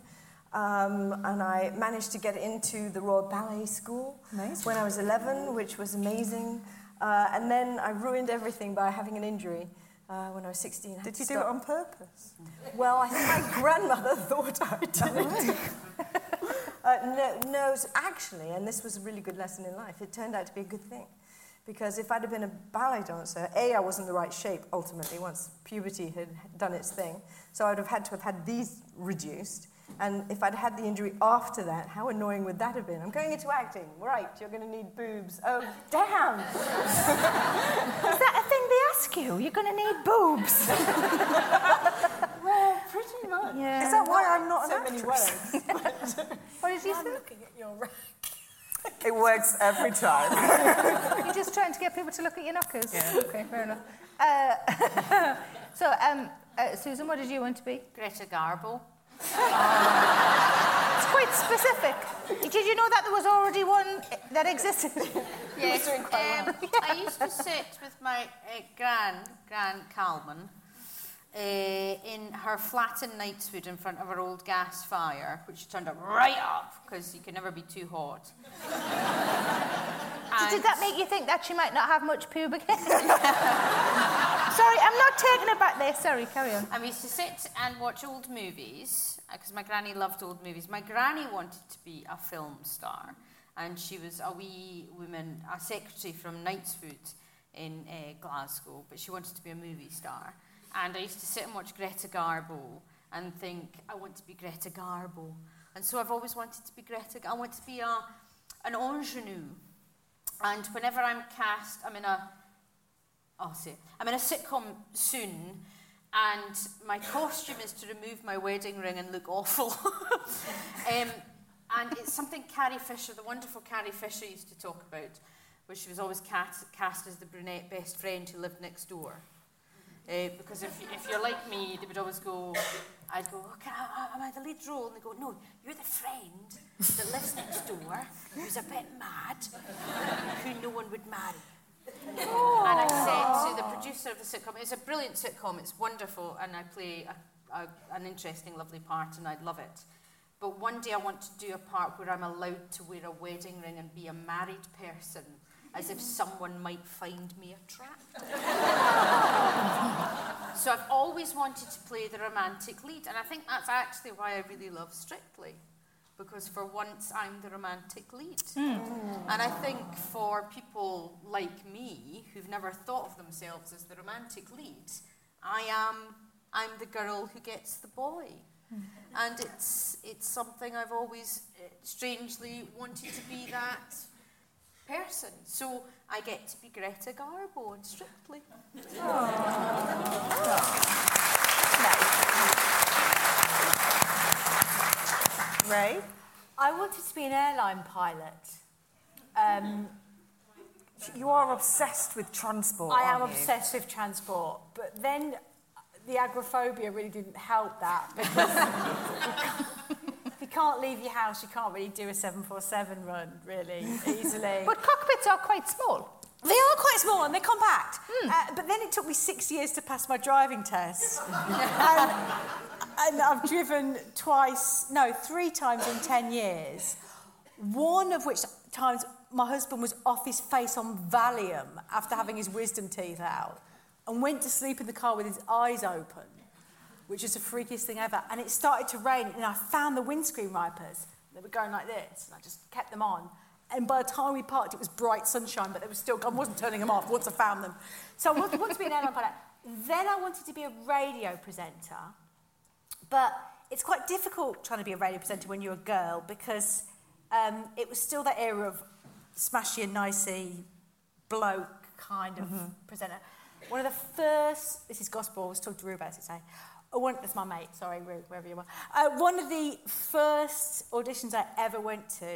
and I managed to get into the Royal Ballet School when I was 11, which was amazing. And then I ruined everything by having an injury. When I was 16, I Did you do it on purpose? Well, I think my grandmother thought I did. No, actually, and this was a really good lesson in life, it turned out to be a good thing. Because if I'd have been a ballet dancer, A, I wasn't the right shape, ultimately, once puberty had done its thing. So I'd have had these reduced. And if I'd had the injury after that, how annoying would that have been? I'm going into acting. Right, you're going to need boobs. Oh, damn. Is that a thing they ask you? You're going to need boobs. Well, pretty much. Yeah. Is that why I'm not so an actress? So many words. What did you say? I'm looking at your rack. It works every time. You're just trying to get people to look at your knockers? Yeah. Okay, fair enough. Susan, what did you want to be? Greta Garbo. It's quite specific. Did you know that there was already one that existed? Yes. I used to sit with my Gran Calman in her flat in Knightswood in front of her old gas fire, which she turned up right up because you can never be too hot. So did that make you think that she might not have much pubic hair? Sorry, I'm not taking it back there. Sorry, carry on. I used to sit and watch old movies, because my granny loved old movies. My granny wanted to be a film star, and she was a wee woman, a secretary from Knightswood in Glasgow, but she wanted to be a movie star. And I used to sit and watch Greta Garbo and think, I want to be Greta Garbo. And so I've always wanted to be Greta. I want to be an ingenue. And whenever I'm cast, I'm in a sitcom soon, and my costume is to remove my wedding ring and look awful. And it's something Carrie Fisher, the wonderful Carrie Fisher, used to talk about, where she was always cast as the brunette best friend who lived next door. Because if you're like me, they would always go, I'd go, okay, am I the lead role? And they go, no, you're the friend that lives next door, who's a bit mad, who no one would marry. Oh. And I said to the producer of the sitcom, it's a brilliant sitcom, it's wonderful, and I play an interesting, lovely part, and I love it. But one day I want to do a part where I'm allowed to wear a wedding ring and be a married person, as if someone might find me attractive. So I've always wanted to play the romantic lead, and I think that's actually why I really love Strictly. Because for once I'm the romantic lead. And I think for people like me who've never thought of themselves as the romantic lead, I'm the girl who gets the boy. And it's something I've always strangely wanted to be, that person. So I get to be Greta Garbo on Strictly. Rae? I wanted to be an airline pilot. You are obsessed with transport. I am obsessed with transport, but then the agoraphobia really didn't help that, because you can't leave your house, you can't really do a 747 run really easily. But cockpits are quite small. They are quite small and they're compact. But then it took me 6 years to pass my driving test. And I've driven three times in 10 years. One of which times my husband was off his face on Valium after having his wisdom teeth out and went to sleep in the car with his eyes open, which is the freakiest thing ever. And it started to rain and I found the windscreen wipers. They were going like this and I just kept them on. And by the time we parked, it was bright sunshine, but I wasn't turning them off once I found them. So I wanted to be an airline pilot. Then I wanted to be a radio presenter. But it's quite difficult trying to be a radio presenter when you're a girl, because it was still that era of smashy and nicey bloke kind of presenter. One of the first, this is gospel, I was talking to Rue about it today. That's my mate, sorry, Rue, wherever you are. One of the first auditions I ever went to,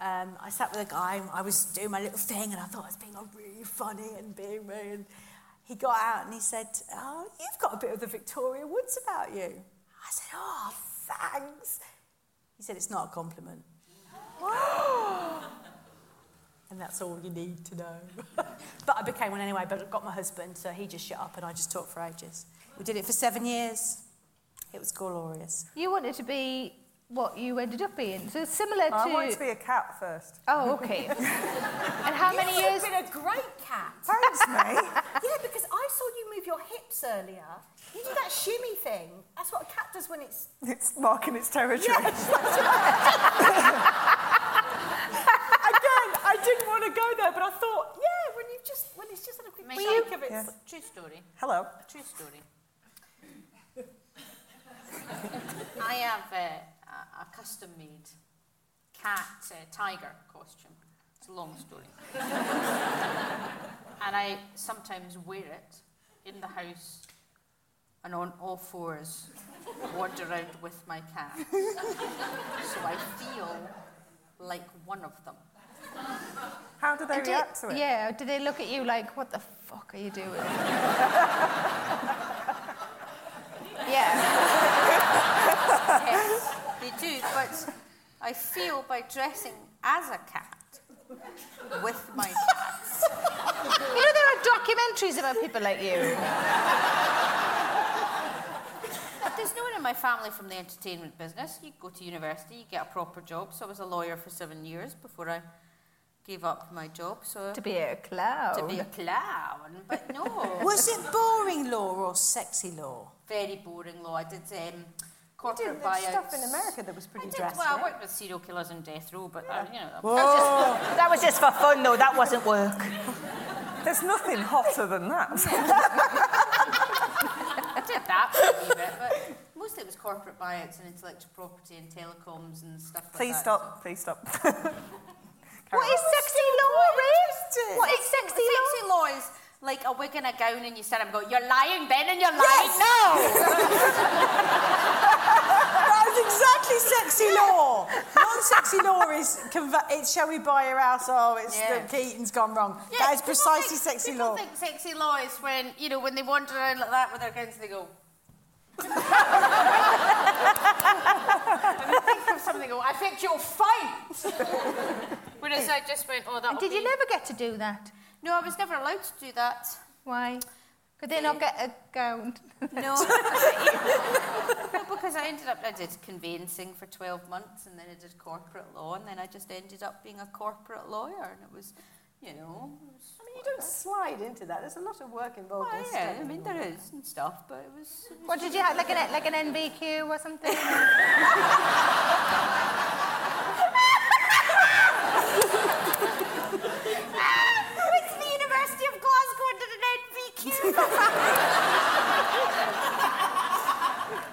I sat with a guy and I was doing my little thing and I thought I was being really funny and being me. And he got out and he said, "Oh, you've got a bit of the Victoria Woods about you." I said, "Oh, thanks." He said, "It's not a compliment." And that's all you need to know. But I became one anyway, but I got my husband, so he just shut up and I just talked for ages. We did it for 7 years. It was glorious. You wanted to be what you ended up being. So similar to... I wanted to be a cat first. Oh, OK. And how many years... You've been a great cat. Thanks, mate. Yeah, because I saw you move your hips earlier. You do that shimmy thing. That's what a cat does when it's... It's marking its territory. Yes. I didn't want to go there, but I thought, yeah, when it's just had a quick shake of it. Yeah. True story. Hello. True story. I have a custom-made cat tiger costume. It's a long story. And I sometimes wear it in the house and on all fours wander around with my cat. So I feel like one of them. How do they react to it? Yeah, do they look at you like, what the fuck are you doing? Yes, they do, but I feel by dressing as a cat with my cats. You know, there are documentaries about people like you. There's no one in my family from the entertainment business. You go to university, you get a proper job. So I was a lawyer for 7 years before I gave up my job. So to be a clown. To be a clown, but no. Was it boring law or sexy law? Very boring law. I did corporate buyouts. You did stuff in America that was pretty drastic. Well, I worked with serial killers on death row, but you know. That was just for fun, though. That wasn't work. There's nothing hotter than that. But mostly it was corporate buyouts and intellectual property and telecoms and stuff like that. Please stop. What is sexy law, Rae? What is sexy law? Sexy law is like a wig and a gown and you stand up and go, "You're lying then and you're lying now." That is exactly sexy law. Non-sexy law is, it's shall we buy your house? Oh, it's the Keaton's gone wrong. Yeah, that is precisely sexy law. I think sexy law is when, you know, when they wander around like that with their guns, they go... And they think of something, go, "I think you'll fight." Whereas I just went, "Oh, that." Did you never get to do that? No, I was never allowed to do that. Why? Could they not get a gown? No. No, because I did conveyancing for 12 months and then I did corporate law and then I just ended up being a corporate lawyer and it was, you know... I mean, you don't slide into that. There's a lot of work involved in stuff. Yeah, I mean, there is and stuff, but it was what, did you have, like an NVQ or something?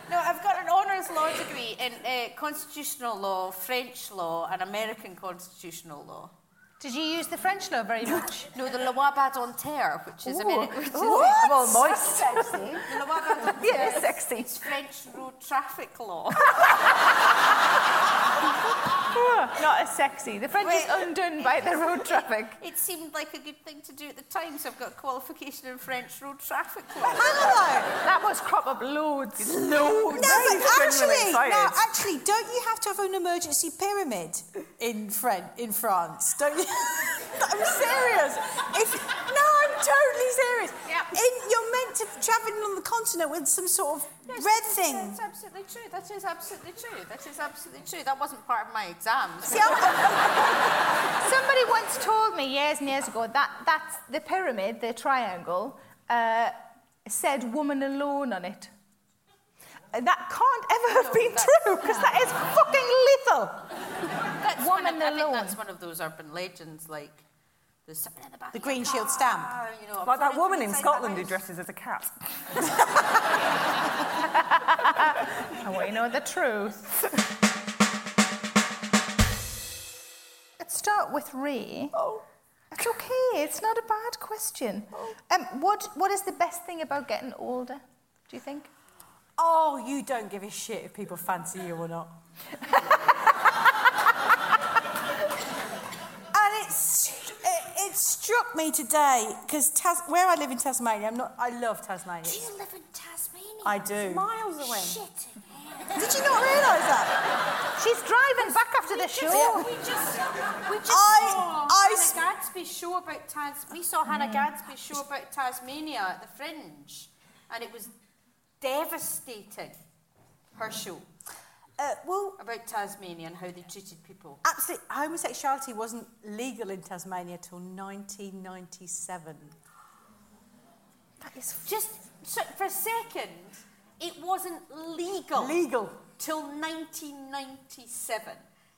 No, I've got an honours law degree in constitutional law, French law, and American constitutional law. Did you use the French law very much? No, the loi Badinter, which is American. Well, moist. Sexy. The loi Badinter. Yeah, it's sexy. It's French road traffic law. Not as sexy. The French is undone by the road traffic. It seemed like a good thing to do at the time, so I've got a qualification in French road traffic law. That must crop up loads. Loads. No, but actually, don't you have to have an emergency pyramid in France? Don't you? I'm serious. I'm totally serious. Yep. You're meant to travelling on the continent with some sort of red thing. That's absolutely true. That wasn't part of my exams. See, somebody once told me years and years ago that that's the pyramid, the triangle, said "woman alone" on it. And that can't ever have been true because that is fucking lethal. That's woman alone. I think that's one of those urban legends, like. There's something in the back. The green shield stamp. You know, like that woman in Scotland who dresses as a cat. I want you to know the truth. Let's start start with Rae. Oh. It's okay. It's not a bad question. Oh. What is the best thing about getting older, do you think? Oh, you don't give a shit if people fancy you or not. And it struck me today, because where I live in Tasmania, I love Tasmania. Do you live in Tasmania? I do. It's miles away. Shitting hell. Did you not realise that? She's driving back after the show. We saw Hannah Gadsby's show about Tasmania at the Fringe, and it was devastating, her show, about Tasmania and how they treated people. Absolutely. Homosexuality wasn't legal in Tasmania till 1997. That is... So for a second, it wasn't legal. Legal. Till 1997.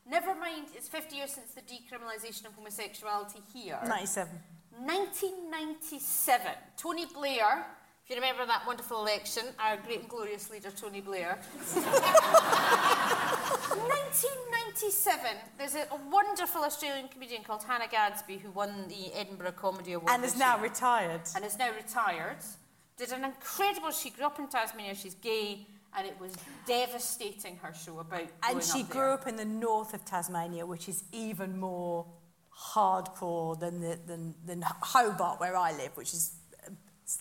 Never mind, it's 50 years since the decriminalisation of homosexuality here. 1997. Tony Blair... If you remember that wonderful election, our great and glorious leader, Tony Blair. 1997, there's a wonderful Australian comedian called Hannah Gadsby who won the Edinburgh Comedy Award. And is now retired. Did an incredible... She grew up in Tasmania, she's gay, and it was devastating, her show about grew up in the north of Tasmania, which is even more hardcore than Hobart, where I live, which is...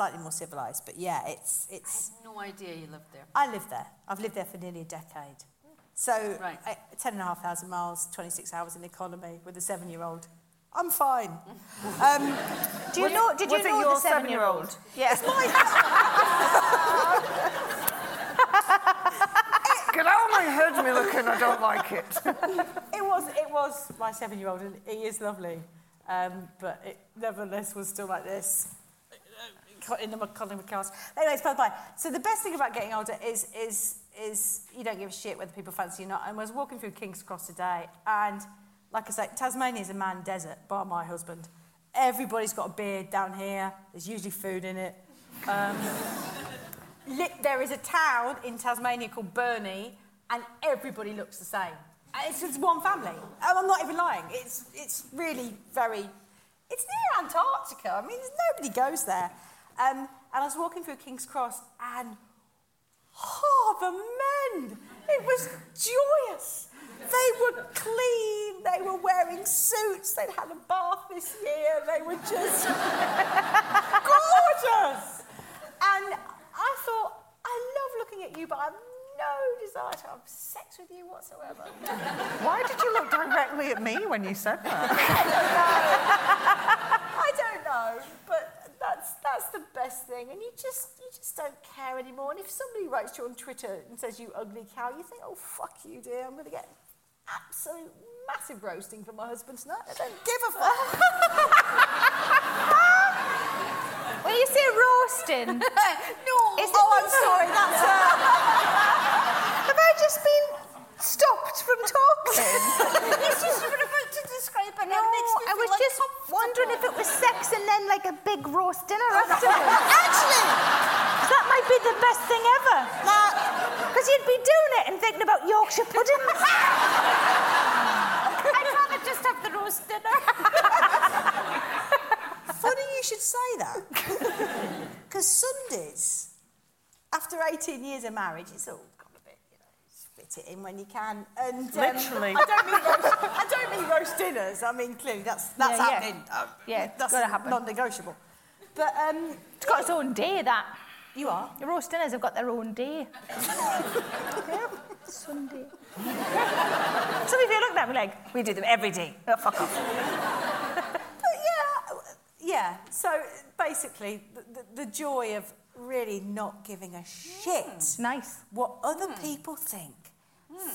slightly more civilised, but yeah, it's... I had no idea you lived there. I live there. I've lived there for nearly a decade. So, 10,500 miles, 26 hours in economy with a 7-year-old. I'm fine. Did you know the 7-year-old? Yes. Get out of my head, Millican, I don't like it. It was my 7-year-old, and he is lovely, but it nevertheless was still like this. In the McConnell cast. Anyways, by the way, so the best thing about getting older is you don't give a shit whether people fancy you or not. And I was walking through King's Cross today, and like I say, Tasmania is a man desert, bar my husband. Everybody's got a beard down here. There's usually food in it. There is a town in Tasmania called Burnie, and everybody looks the same. It's just one family. I'm not even lying. It's really very... It's near Antarctica. I mean, nobody goes there. And I was walking through King's Cross, and the men! It was joyous. They were clean. They were wearing suits. They'd had a bath this year. They were just gorgeous. And I thought, I love looking at you, but I've no desire to have sex with you whatsoever. Why did you look directly at me when you said that? I don't know. But. That's the best thing, and you just don't care anymore. And if somebody writes to you on Twitter and says, you ugly cow, you think, oh, fuck you, dear, I'm going to get absolute massive roasting from my husband tonight. I don't give a fuck. When you say roasting... No! I'm sorry, that's her. Have I just been stopped from talking? It's just you were about to describe it. No, I was just... wondering if it was sex and then like a big roast dinner afterwards. Actually! That might be the best thing ever. Because you'd be doing it and thinking about Yorkshire puddings. I'd rather just have the roast dinner. Funny you should say that. Because Sundays, after 18 years of marriage, it's all... it in when you can, and literally. I don't mean roast dinners. I mean, clearly that's happening. That's gotta happen. Non-negotiable. But it's got its own day. That you are. Your roast dinners have got their own day. Sunday. Some of you look at me like we do them every day. Oh, fuck off. But yeah. So basically, the joy of really not giving a shit. Nice. What other people think.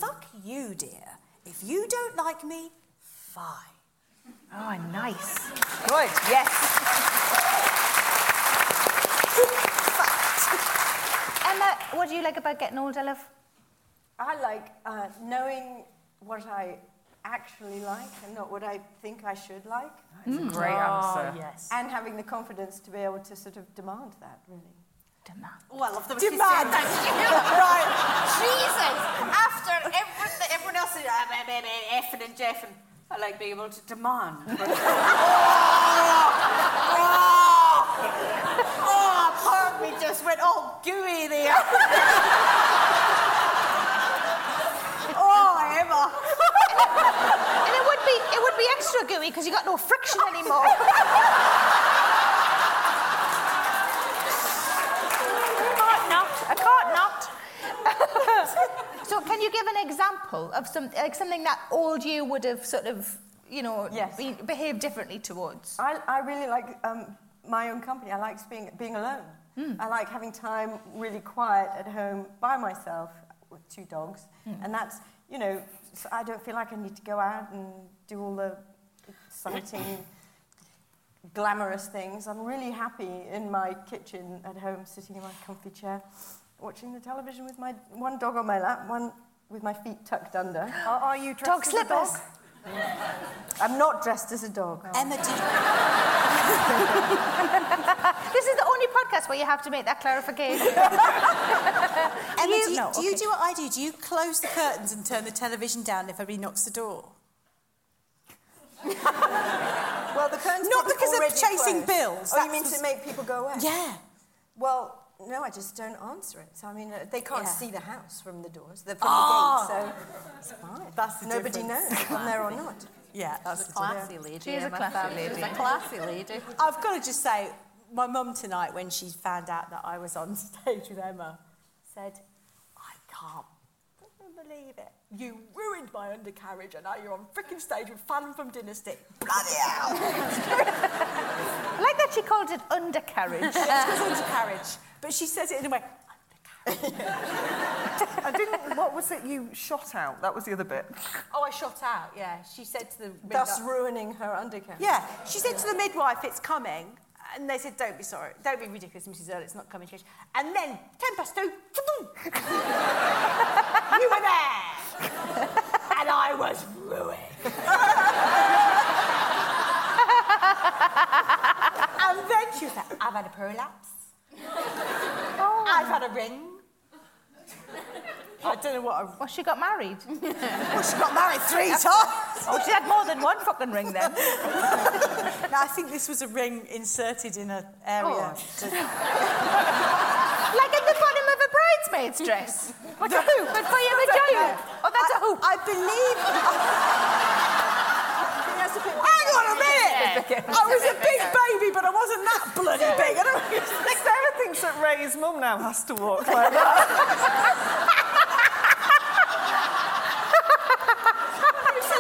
Fuck you, dear. If you don't like me, fine. Oh, nice. Good, yes. Emma, what do you like about getting older, love? I like knowing what I actually like and not what I think I should like. That's a great answer. Yes. And having the confidence to be able to sort of demand that, really. Well, of the demand. Right. Jesus. After everyone else is effing and jeffing. I like being able to demand. Oh! Oh! Oh! Part of me just went all gooey there. Oh, Emma. And it would be extra gooey because you got no friction anymore. So can you give an example of something that old you would have sort of, you know, yes, behaved differently towards? I really like my own company. I like being alone. Mm. I like having time really quiet at home by myself with two dogs. Mm. And that's, you know, so I don't feel like I need to go out and do all the exciting, glamorous things. I'm really happy in my kitchen at home, sitting in my comfy chair, watching the television with my one dog on my lap, one with my feet tucked under. Are you dressed dog as a dog? I'm not dressed as a dog. Oh. Emma, did This is the only podcast where you have to make that clarification. Emma, do you do what I do? Do you close the curtains and turn the television down if everybody knocks the door? Well, the curtains not because of chasing closed bills. Oh, you mean to make people go away? Yeah. Well, no, I just don't answer it. So, I mean, they can't see the house from the doors. They're from the gate, so it's fine. That's the nobody difference knows if I'm there or not. Yeah, that's the classy lady. She's a classy lady. She's a classy lady. I've got to just say, my mum tonight, when she found out that I was on stage with Emma, said, I can't believe it. You ruined my undercarriage and now you're on frickin' stage with Fan from Dynasty. Bloody hell! I like that she called it undercarriage. It's called undercarriage. But she says it in a way, undercarriage. I didn't... What was it you shot out? That was the other bit. Oh, I shot out, yeah. She said to the midwife... Thus ruining her undercarriage. Yeah. She said to the midwife, it's coming. And they said, don't be sorry. Don't be ridiculous, Mrs Earl, it's not coming. And then, 2:10... You were there! And I was ruined. And then she was like, I've had a prolapse. Oh. I've had a ring. I don't know what a... Well, she got married. Well, she got married 3 times. Oh, she had more than one fucking ring then. No, I think this was a ring inserted in an area. Oh. Like at the bottom of a bridesmaid's dress. What's a hoop? But for your vagina. Oh, that's a hoop. I believe... Hang on a minute! Yeah. I was a big baby, but I wasn't that bloody big. I don't know. Sarah thinks that Rae's mum now has to walk like that.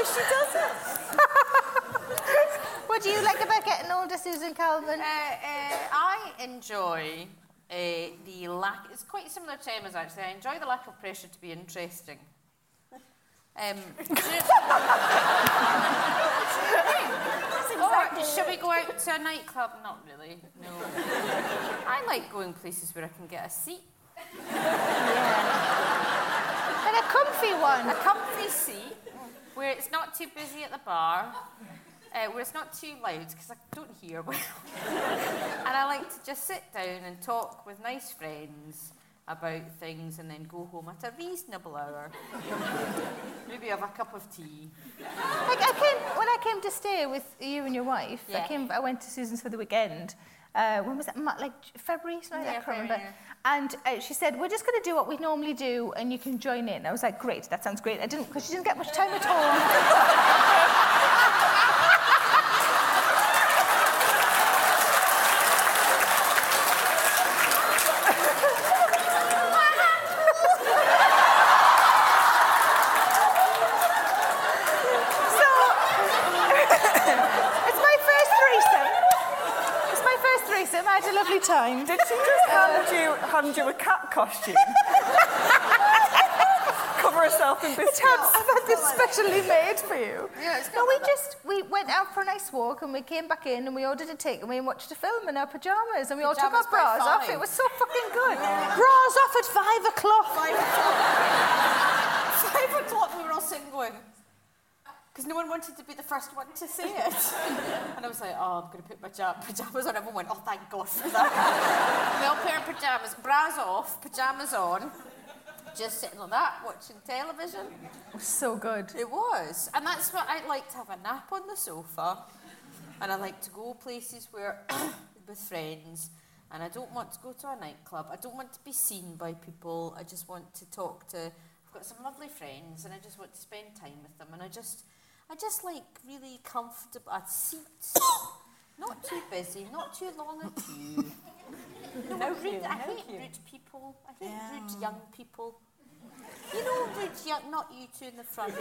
She doesn't. What do you like about getting older, Susan Calman? I enjoy the lack... It's quite a similar term, actually. I enjoy the lack of pressure to be interesting. Exactly. Or should we go out to a nightclub? Not really, no. I like going places where I can get a seat. Yeah. And a comfy one. A comfy seat. Where it's not too busy at the bar, where it's not too loud, because I don't hear well. And I like to just sit down and talk with nice friends about things and then go home at a reasonable hour. Maybe have a cup of tea. Like when I came to stay with you and your wife, yeah. I went to Susan's for the weekend. When was that? Like February? Something like that? Yeah, I can't remember. Yeah. And she said, we're just going to do what we normally do and you can join in. I was like, great, that sounds great. Because she didn't get much time at all. So, it's my first threesome. I had a lovely time. Did she just hand you a cat costume? Cover herself in biscuits. I've had this specially made for you. Yeah, it's no, we went out for a nice walk and we came back in and we ordered a takeaway and watched a film in our pyjamas and we all took our bras off. It was so fucking good. Yeah. Bras off at 5:00. 5:00. 5:00 we were all sitting going... Because no one wanted to be the first one to see it. And I was like, oh, I'm going to put my pyjamas on. Everyone went, oh, thank God for that. We all put our pyjamas, bras off, pyjamas on. just sitting like that, watching television. It was so good. It was. And that's what I like to have a nap on the sofa. And I like to go places where with friends. And I don't want to go to a nightclub. I don't want to be seen by people. I just want to talk to... I've got some lovely friends and I just want to spend time with them. And I just like really comfortable... seats. Not too busy, not too long a queue. I hate rude people. I hate rude young people. You know, rude young... Not you two in the front.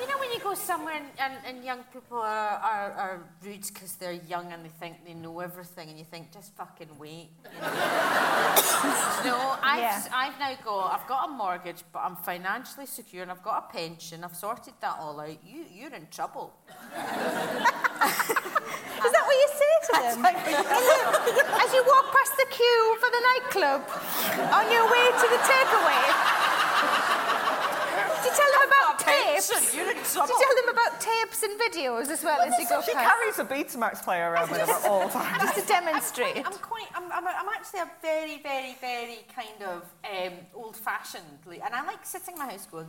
You know when you go somewhere and young people are rude because they're young and they think they know everything and you think, just fucking wait. You know? I've now got a mortgage, but I'm financially secure and I've got a pension. I've sorted that all out. You're in trouble. Is that what you say to them? As you walk past the queue for the nightclub on your way to the takeaway, do you tell them about tapes? You're in trouble. Do you tell them about tapes and videos as well as you go past? She carries a Betamax player around with her all the time. Just to demonstrate. I'm actually a very, very, very kind of old-fashioned, and I like sitting in my house going...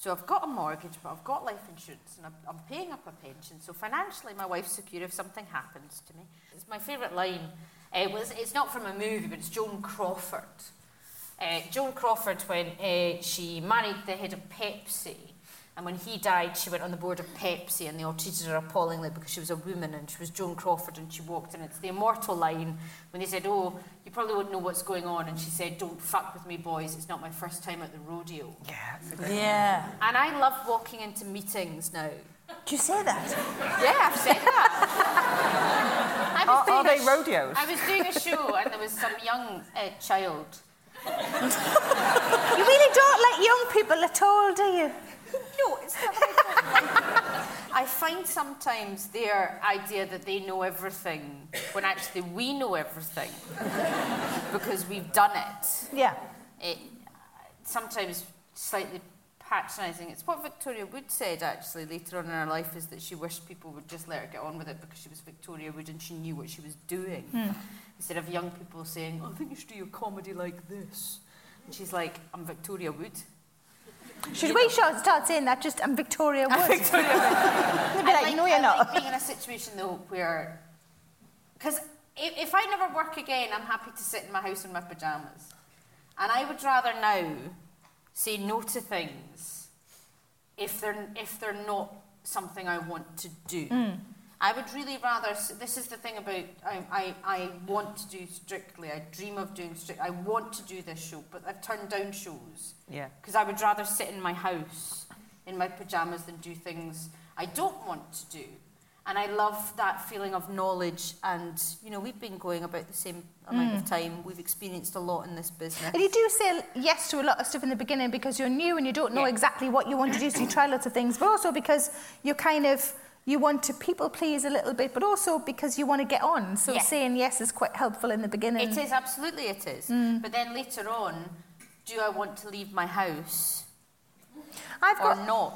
So I've got a mortgage, but I've got life insurance, and I'm paying up a pension. So financially, my wife's secure if something happens to me. It's my favourite line. It's not from a movie, but it's Joan Crawford. Joan Crawford, when she married the head of Pepsi, and when he died, she went on the board of Pepsi, and they all treated her appallingly because she was a woman, and she was Joan Crawford, and she walked, and it's the immortal line when they said, "Oh, you probably wouldn't know what's going on," and she said, "Don't fuck with me, boys, it's not my first time at the rodeo." Yeah, that's a great one. And I love walking into meetings now. Do you say that? Yeah, I've said that. Are they rodeos? I was doing a show and there was some young child. You really don't like young people at all, do you? No, it's not that. I find sometimes their idea that they know everything when actually we know everything because we've done it. Yeah. It sometimes slightly patronising. It's what Victoria Wood said actually later on in her life is that she wished people would just let her get on with it because she was Victoria Wood and she knew what she was doing. Mm. Instead of young people saying, "Oh, I think you should do your comedy like this." And she's like, "I'm Victoria Wood." Should we start saying that? Just I'm Victoria Wood. Victoria Wood. They'd be like, "No, you're not." Like being in a situation though where, because if I never work again, I'm happy to sit in my house in my pajamas, and I would rather now say no to things if they're not something I want to do. Mm. I would really rather. This is the thing about I want to do Strictly. I dream of doing Strictly. I want to do this show, but I've turned down shows. Yeah. Because I would rather sit in my house in my pajamas than do things I don't want to do. And I love that feeling of knowledge. And you know, we've been going about the same amount of time. We've experienced a lot in this business. And you do say yes to a lot of stuff in the beginning because you're new and you don't know exactly what you want to do, so you try lots of things. But also because you're kind of. You want to people please a little bit, but also because you want to get on. So saying yes is quite helpful in the beginning. It is, absolutely it is. Mm. But then later on, do I want to leave my house I've got a rule.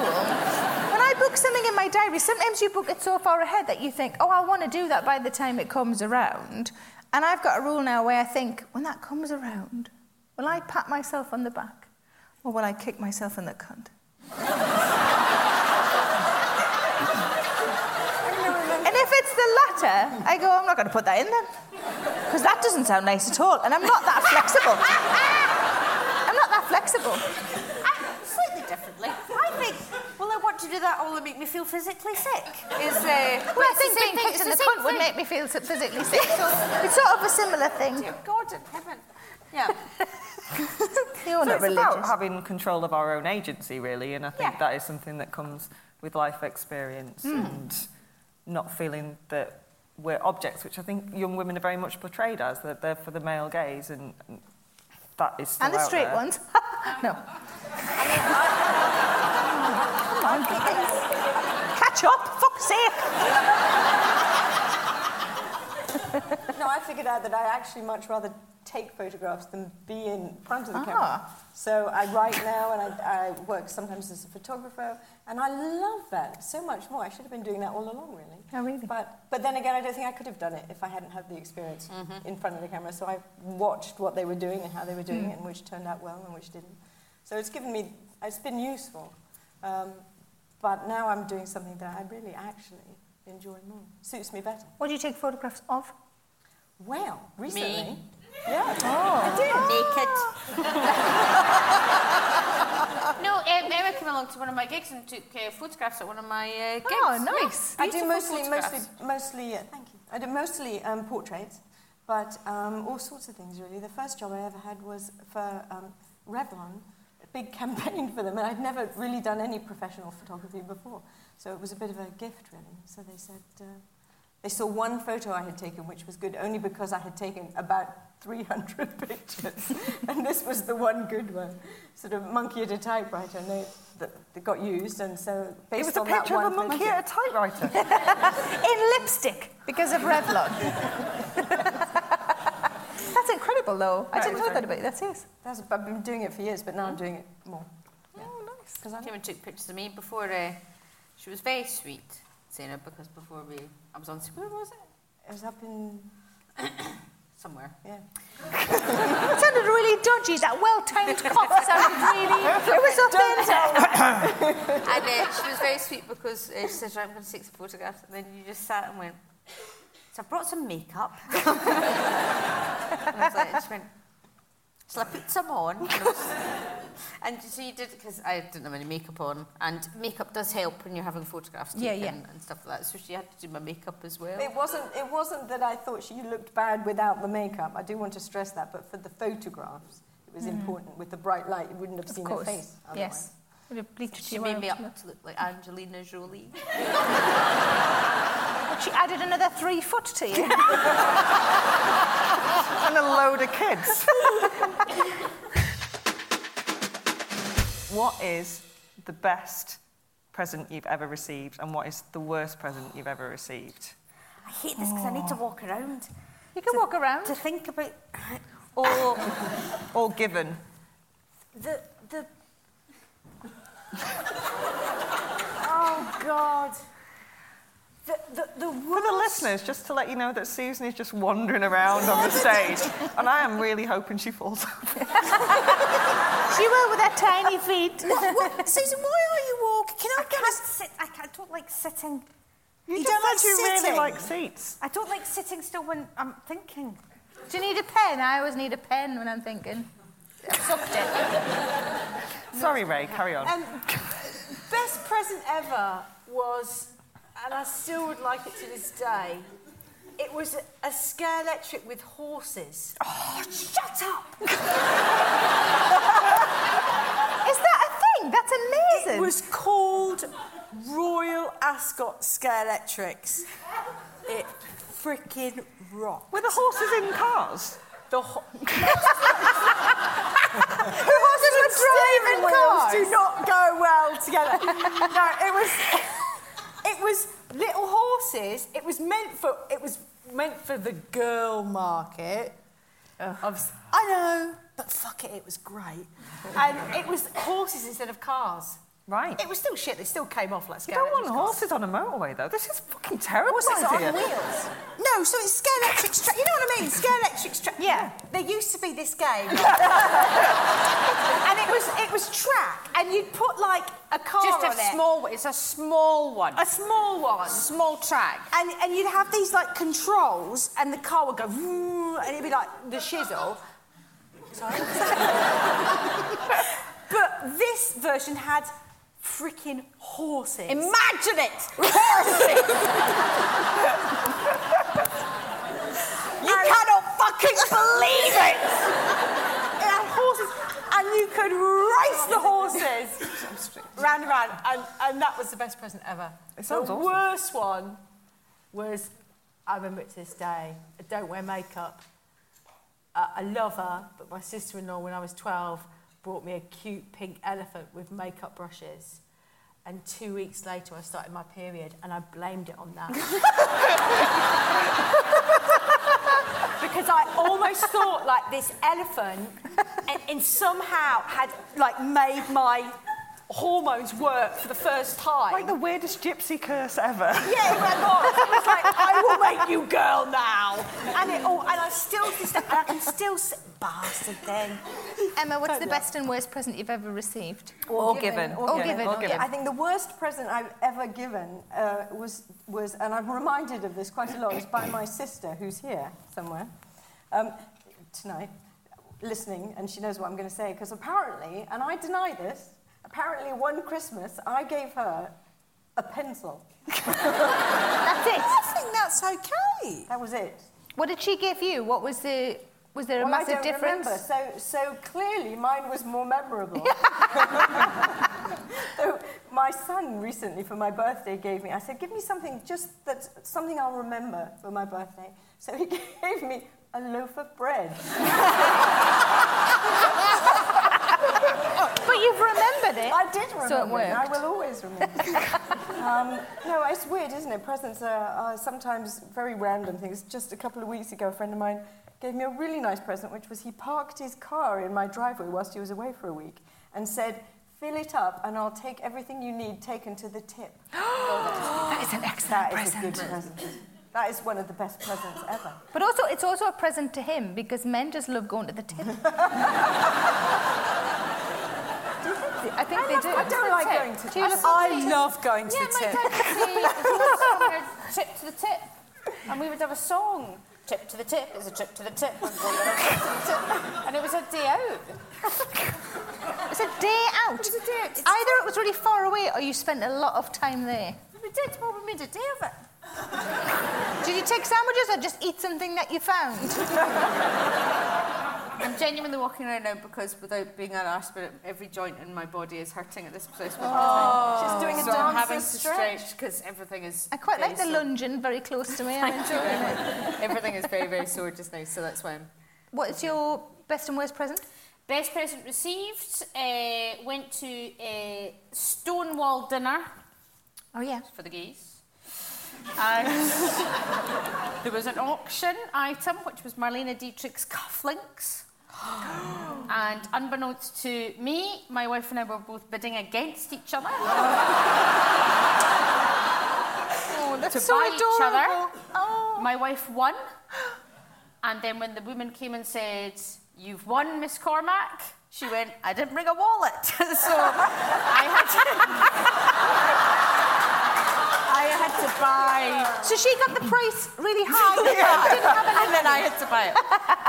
When I book something in my diary, sometimes you book it so far ahead that you think, oh, I want to do that by the time it comes around. And I've got a rule now where I think, when that comes around, will I pat myself on the back? Or will I kick myself in the cunt? I go, I'm not going to put that in then, because that doesn't sound nice at all, and I'm not that flexible. I'm not that flexible. Slightly differently. I think, well, I want to do that all that make me feel physically sick. Well, I think being kicked in the cunt would make me feel physically sick, so it's sort of a similar thing. Dear God in heaven. Yeah. You're not religious. It's about having control of our own agency, really, and I think that is something that comes with life experience and... not feeling that we're objects, which I think young women are very much portrayed as, that they're for the male gaze, and that is still out there. And the straight ones. No. Come on, guys. Catch up, fuck's sake. No, I figured out that I actually much rather take photographs than be in front of the camera. So I write now, and I work sometimes as a photographer, and I love that so much more. I should have been doing that all along, really. Oh, really? But then again, I don't think I could have done it if I hadn't had the experience in front of the camera. So I watched what they were doing and how they were doing it, and which turned out well and which didn't. So it's given me, it's been useful. But now I'm doing something that I really actually enjoy more. Suits me better. What do you take photographs of? Well, recently. Me? Yeah. Oh. I did. Naked. No, Emma came along to one of my gigs and took photographs at one of my gigs. Oh, nice. Yeah. I do mostly thank you. I do mostly portraits, but all sorts of things, really. The first job I ever had was for Revlon, a big campaign for them, and I'd never really done any professional photography before. So it was a bit of a gift, really. So they said... They saw one photo I had taken, which was good only because I had taken about 300 pictures. And this was the one good one. Sort of monkey at a typewriter, and that got used. And so based on that one picture... It was a picture of a monkey at a typewriter. In lipstick, because of Revlon. That's incredible, though. I didn't know that about you. That is. I've been doing it for years, but now I'm doing it more. Yeah. Oh, nice. Because I came and took pictures of me before... she was very sweet. Sarah, because before I was on, where was it? It was up in... somewhere. Yeah. It sounded really dodgy, that well-timed cough sounded really... It was authentic. And she was very sweet because she said, right, I'm going to take some photographs. And then you just sat and went, so I brought some makeup. And I was like, she went, shall I put some on? And so you did, because I didn't have any makeup on, and makeup does help when you're having photographs taken and stuff like that. So she had to do my makeup as well. It wasn't that I thought she looked bad without the makeup. I do want to stress that, but for the photographs, it was important. With the bright light, you wouldn't have seen her face. Otherwise. Yes, would have bleached. She made me up to look like Angelina Jolie. She added another 3 foot to you, and a load of kids. What is the best present you've ever received, and what is the worst present you've ever received? I hate this because I need to walk around. You can walk around. To think about... Or given. The... Oh, God. The worst... For the listeners, just to let you know that Susan is just wandering around on the stage, and I am really hoping she falls off. She will with her tiny feet. What? Susan, why are you walking? I don't like sitting. You don't like sitting? You really like seats. I don't like sitting still when I'm thinking. Do you need a pen? I always need a pen when I'm thinking. I've sucked it. Sorry, Rae, carry on. Best present ever was, and I still would like it to this day, it was a scare electric with horses. Oh, shut up! That's amazing. It was called Royal Ascot Scare Electrics. It freaking rocked. Were the horses in cars? The horses were driving cars. Do not go well together. No, it was little horses. It was meant for the girl market. I know. But fuck it, it was great. And it was horses instead of cars. Right. It was still shit, they still came off like scare electrics. You don't want horses on a motorway, though. This is fucking terrible. Horses on wheels. No, so it's scare electrics... You know what I mean? Scare electrics... Yeah. There used to be this game. And it was track, and you'd put, like, a car on it. Just a small one. It's a small one. A small one. Small track. And you'd have these, like, controls, and the car would go... And it'd be like the shizzle... Sorry. But this version had freaking horses. Imagine it! Horses! You cannot fucking believe it! It had horses, and you could race the horses round and round, and that was the best present ever. The worst one was, I remember it to this day, I don't wear makeup. I love her, but my sister-in-law, when I was 12, brought me a cute pink elephant with makeup brushes. And 2 weeks later, I started my period, and I blamed it on that. Because I almost thought like this elephant and somehow had like made my hormones work for the first time. Like the weirdest gypsy curse ever. Yeah, it was. It was like, I will make you girl now. And it all, and I still just, and I can still say, bastard then. Emma, what's the best and worst present you've ever received? Or given. I think the worst present I've ever given was, and I'm reminded of this quite a lot, is by my sister, who's here somewhere tonight, listening, and she knows what I'm going to say, because apparently, and I deny this, apparently one Christmas I gave her a pencil. That's it. I think that's okay. That was it. What did she give you? What was the... Was there a massive difference? I don't remember. So clearly mine was more memorable. So my son recently for my birthday gave me... I said, give me something just that's something I'll remember for my birthday. So he gave me a loaf of bread. But you've remembered it. I did remember so it. Worked. I will always remember it. No, it's weird, isn't it? Presents are sometimes very random things. Just a couple of weeks ago, a friend of mine gave me a really nice present, which was he parked his car in my driveway whilst he was away for a week and said, fill it up and I'll take everything you need taken to the tip. That is an excellent present. That is a good present. That is one of the best presents ever. But also, it's also a present to him because men just love going to the tip. I think they do. I don't like going to the tip. I love going to the tip. Yeah, my dad said, trip to the tip. And we would have a song. Trip to the tip is a trip to the tip. And it was a day out. It was a day out? It was a day out. Either it was really far away or you spent a lot of time there. We did, well, we made a day of it. Did you take sandwiches or just eat something that you found? I'm genuinely walking around now because, without being an arse, but every joint in my body is hurting at this place. She's doing a dance stretch because everything is. I quite like the lunging very close to me. I'm enjoying it. Everything is very, very sore just now, so that's why I'm. What's your best and worst present? Best present received. Went to a Stonewall dinner. Oh yeah. For the gays. And there was an auction item which was Marlene Dietrich's cufflinks. And unbeknownst to me, my wife and I were both bidding against each other. Oh, that's to so buy adorable. Each other. Oh. My wife won. And then when the woman came and said, "You've won, Miss Cormack," she went, "I didn't bring a wallet." So I had to buy. So she got the price really high. Yeah. Didn't have and then I had to buy it.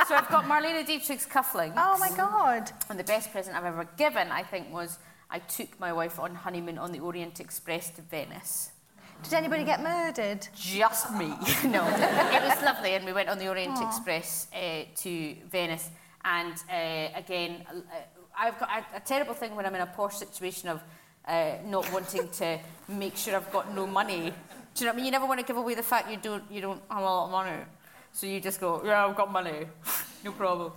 So I've got Marlene Dietrich's cufflinks. Oh my God. And the best present I've ever given, I think, was I took my wife on honeymoon on the Orient Express to Venice. Did anybody get murdered? Just me. No. It was lovely, and we went on the Orient Express to Venice. And again, I've got a terrible thing when I'm in a posh situation of. Not wanting to make sure I've got no money. Do you know what I mean? You never want to give away the fact you don't have a lot of money. So you just go, yeah, I've got money. No problem.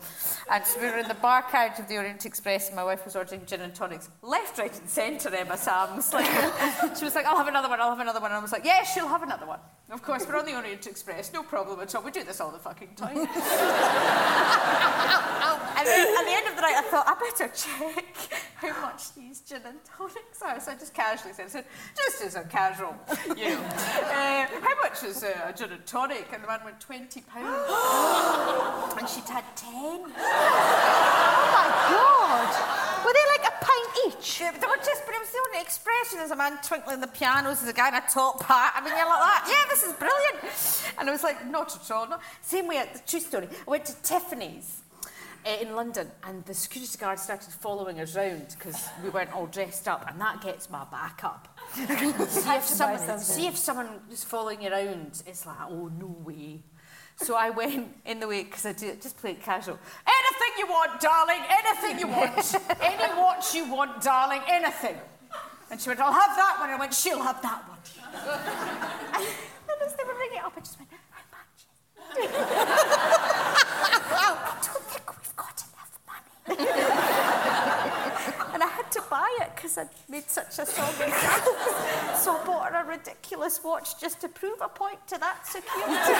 And so we were in the bar carriage of the Orient Express and my wife was ordering gin and tonics left, right and centre, Emma Samms. Like, she was like, I'll have another one. And I was like, yeah, she'll have another one. Of course, we're on the Orient Express. No problem at all. We do this all the fucking time. And at the end of the night, I thought, I better check how much these gin and tonics are. So I just casually said, just as a casual, you know, how much is a gin and tonic? And the man went, £20. And she'd had 10. Oh, my God. Were they like a pint each? Yeah, but they were just, but it was the only expression. There's a man twinkling the pianos, there's a guy in a top hat. I mean, you're like that. Yeah, this is brilliant. And I was like, not at all. No. Same way, the true story. I went to Tiffany's in London and the security guard started following us round because we weren't all dressed up and that gets my back up. See if someone is following you around. It's like, oh, no way. So I went in the way, because I just play it casual. Anything you want, darling, anything you want. Any watch you want, darling, anything. And she went, I'll have that one. And I went, she'll have that one. And as they were ringing it up, I just went, how much? I don't think we've got enough money. And I had to buy it, because I'd made such a song. So I bought her a ridiculous watch just to prove a point to that security.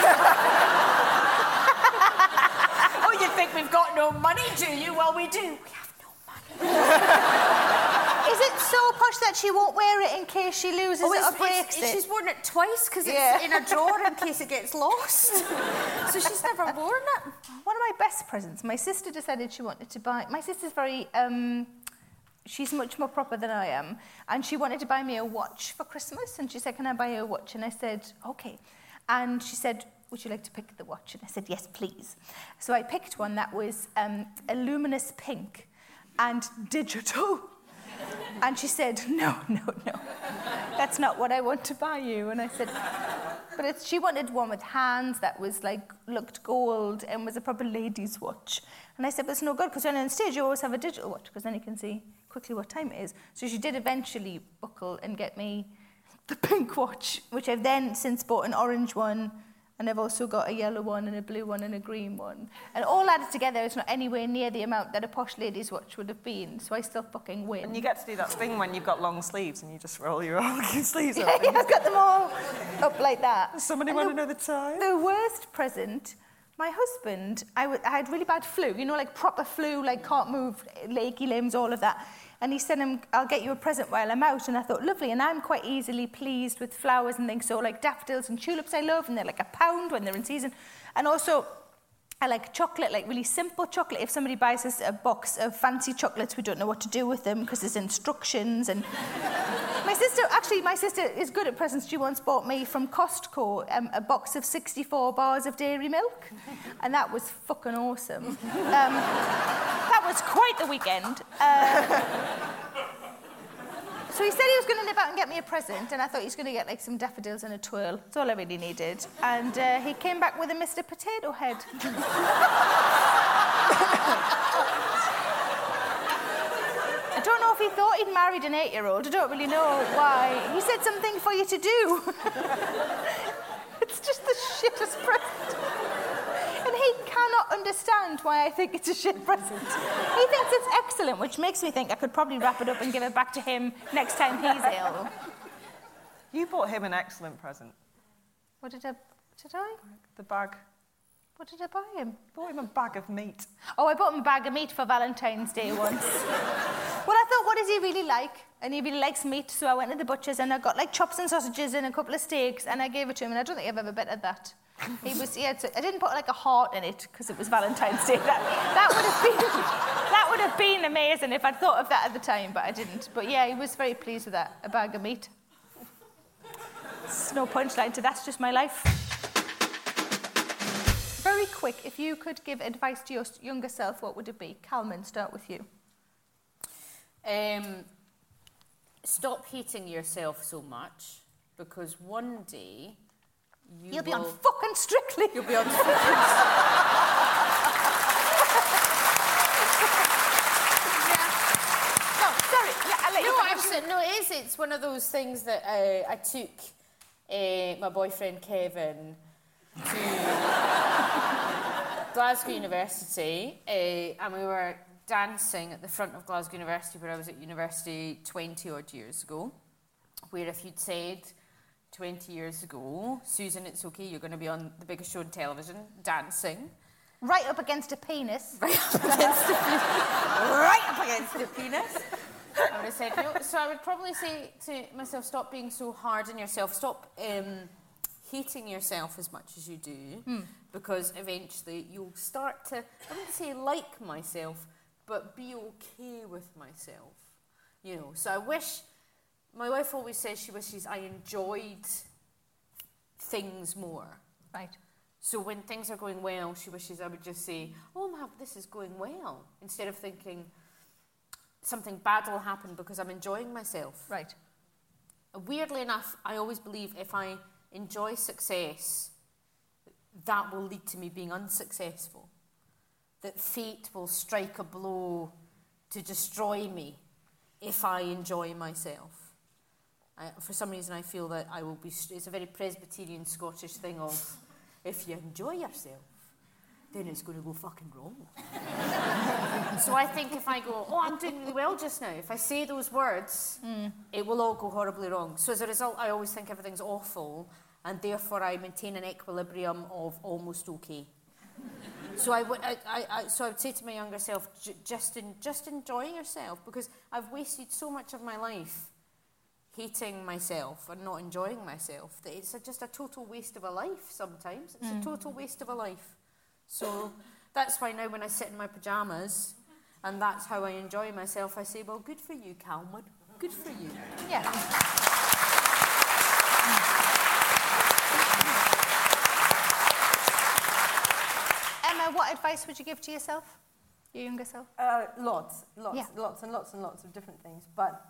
Oh, you think we've got no money, do you? Well, we do. We have no money. Is it so posh that she won't wear it in case she loses it or breaks it? She's worn it twice because it's in a drawer in case it gets lost. So she's never worn it. One of my best presents, my sister decided she wanted to buy... My sister's very... She's much more proper than I am. And she wanted to buy me a watch for Christmas. And she said, can I buy you a watch? And I said, OK. And she said, would you like to pick the watch? And I said, yes, please. So I picked one that was a luminous pink and digital. And she said, no. That's not what I want to buy you. And I said... But she wanted one with hands that was looked gold and was a proper lady's watch. And I said, but it's no good, because when you're on stage, you always have a digital watch, because then you can see quickly what time it is. So she did eventually buckle and get me the pink watch, which I've then since bought an orange one, and I've also got a yellow one and a blue one and a green one. And all added together, it's not anywhere near the amount that a posh lady's watch would have been, so I still fucking win. And you get to do that thing when you've got long sleeves and you just roll your own sleeves up. Yeah, I've got them all up like that. Does somebody want to know the time? The worst present, my husband, I had really bad flu, proper flu, can't move, achy limbs, all of that. And he said, I'll get you a present while I'm out. And I thought, lovely. And I'm quite easily pleased with flowers and things. So, daffodils and tulips I love. And they're, £1 when they're in season. And also, I like chocolate, really simple chocolate. If somebody buys us a box of fancy chocolates, we don't know what to do with them because there's instructions. And my sister is good at presents. She once bought me from Costco a box of 64 bars of dairy milk. And that was fucking awesome. That was quite the weekend. So he said he was going to nip out and get me a present, and I thought he was going to get some daffodils and a twirl. That's all I really needed. And he came back with a Mr Potato Head. I don't know if he thought he'd married an 8-year-old. I don't really know why. He said something for you to do. It's just the shittest present. He cannot understand why I think it's a shit present. He thinks it's excellent, which makes me think I could probably wrap it up and give it back to him next time he's ill. You bought him an excellent present. What did I? The bag. What did I buy him? You bought him a bag of meat. Oh, I bought him a bag of meat for Valentine's Day once. Well, I thought, what does he really like? And he really likes meat, so I went to the butcher's and I got chops and sausages and a couple of steaks and I gave it to him, and I don't think I've ever bettered that. I didn't put a heart in it because it was Valentine's Day. That would have been amazing if I'd thought of that at the time, but I didn't. But yeah, he was very pleased with that. A bag of meat. There's no punchline to that's just my life. Very quick, if you could give advice to your younger self, what would it be? Calman, start with you. Stop hating yourself so much, because one day. You'll be on fucking Strictly. You'll be on fucking Strictly. Yeah. No, sorry. Yeah, it is. It's one of those things that I took my boyfriend Kevin to Glasgow University, and we were dancing at the front of Glasgow University where I was at university 20-odd years ago, where if you'd said... 20 years ago, Susan, it's okay, you're going to be on the biggest show on television, dancing. Right up against a penis. Right up against a penis. I would have said no. So I would probably say to myself, stop being so hard on yourself. Stop hating yourself as much as you do, because eventually you'll start to, I wouldn't say like myself, but be okay with myself. So I wish... My wife always says she wishes I enjoyed things more. Right. So when things are going well, she wishes I would just say, oh, I'm happy this is going well, instead of thinking something bad will happen because I'm enjoying myself. Right. Weirdly enough, I always believe if I enjoy success, that will lead to me being unsuccessful. That fate will strike a blow to destroy me if I enjoy myself. For some reason, I feel that I will be... It's a very Presbyterian Scottish thing of, if you enjoy yourself, then it's going to go fucking wrong. So I think if I go, oh, I'm doing really well just now, if I say those words, it will all go horribly wrong. So as a result, I always think everything's awful, and therefore I maintain an equilibrium of almost okay. So I would say to my younger self, just enjoy yourself, because I've wasted so much of my life hating myself and not enjoying myself that it's just a total waste of a life sometimes. It's a total waste of a life. So that's why now when I sit in my pyjamas and that's how I enjoy myself, I say, well, good for you, Calman. Good for you. Yeah. What advice would you give to yourself, your younger self? Lots and lots of different things. But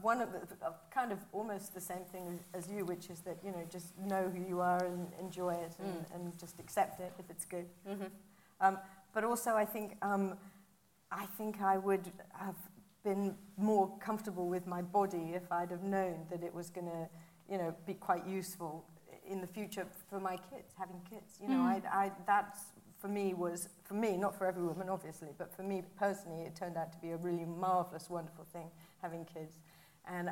one of the kind of almost the same thing as you, which is that, you know, just know who you are and enjoy it and just accept it if it's good. Mm-hmm. But also, I think I would have been more comfortable with my body if I'd have known that it was going to, you know, be quite useful in the future for my kids, having kids. You know, that's. For me, not for every woman, obviously, but for me personally, it turned out to be a really marvellous, wonderful thing, having kids. And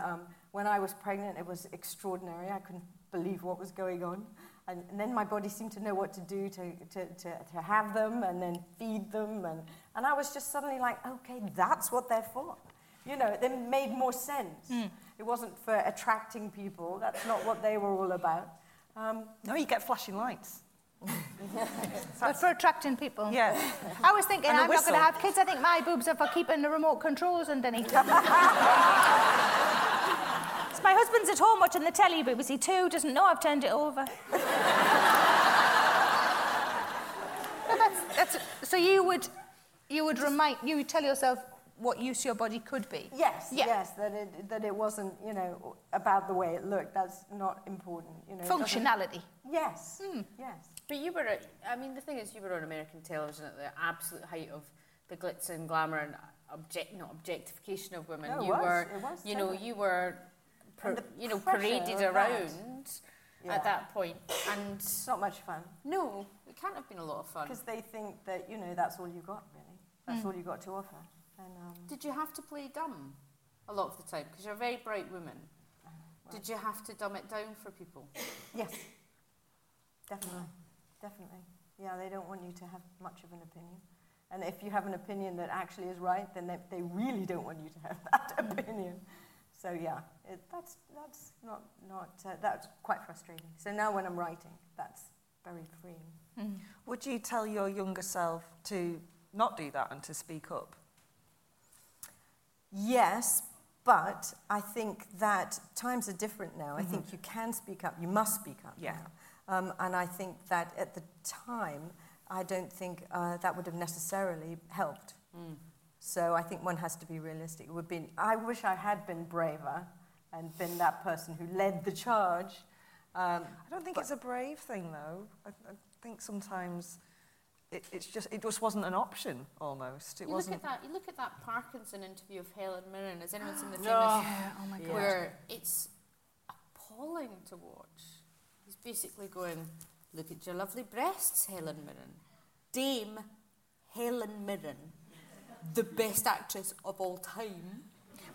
when I was pregnant, it was extraordinary. I couldn't believe what was going on. And then my body seemed to know what to do to have them and then feed them. And I was just suddenly like, okay, that's what they're for. You know, they made more sense. Mm. It wasn't for attracting people. That's not what they were all about. No, you get flashing lights. But for attracting people. Yeah. I was thinking, I'm not going to have kids. I think my boobs are for keeping the remote controls underneath. So my husband's at home watching the telly, but was he too? Doesn't know I've turned it over. So you would tell yourself what use your body could be. Yes, yeah. Yes, that it wasn't, you know, about the way it looked. That's not important, you know. Functionality. Yes, yes. But you were, I mean, the thing is, you were on American television at the absolute height of the glitz and glamour and objectification of women. No, it was. You know, you were, paraded around at that point, and it's not much fun. No, it can't have been a lot of fun. Because they think that, you know, that's all you got, really. That's all you got to offer. And, did you have to play dumb a lot of the time? Because you're a very bright woman. Well, did you have to dumb it down for people? Yes, definitely. Yeah, they don't want you to have much of an opinion. And if you have an opinion that actually is right, then they really don't want you to have that opinion. So yeah, that's quite frustrating. So now when I'm writing, that's very freeing. Mm. Would you tell your younger self to not do that and to speak up? Yes, but I think that times are different now. Mm-hmm. I think you can speak up. You must speak up now. And I think that at the time, I don't think that would have necessarily helped. Mm. So I think one has to be realistic. I wish I had been braver and been that person who led the charge. I don't think it's a brave thing, though. I think sometimes... It just wasn't an option, almost. You look at that Parkinson interview of Helen Mirren. Has anyone seen the famous? Oh my God. Where it's appalling to watch. He's basically going, look at your lovely breasts, Helen Mirren. Dame Helen Mirren, the best actress of all time.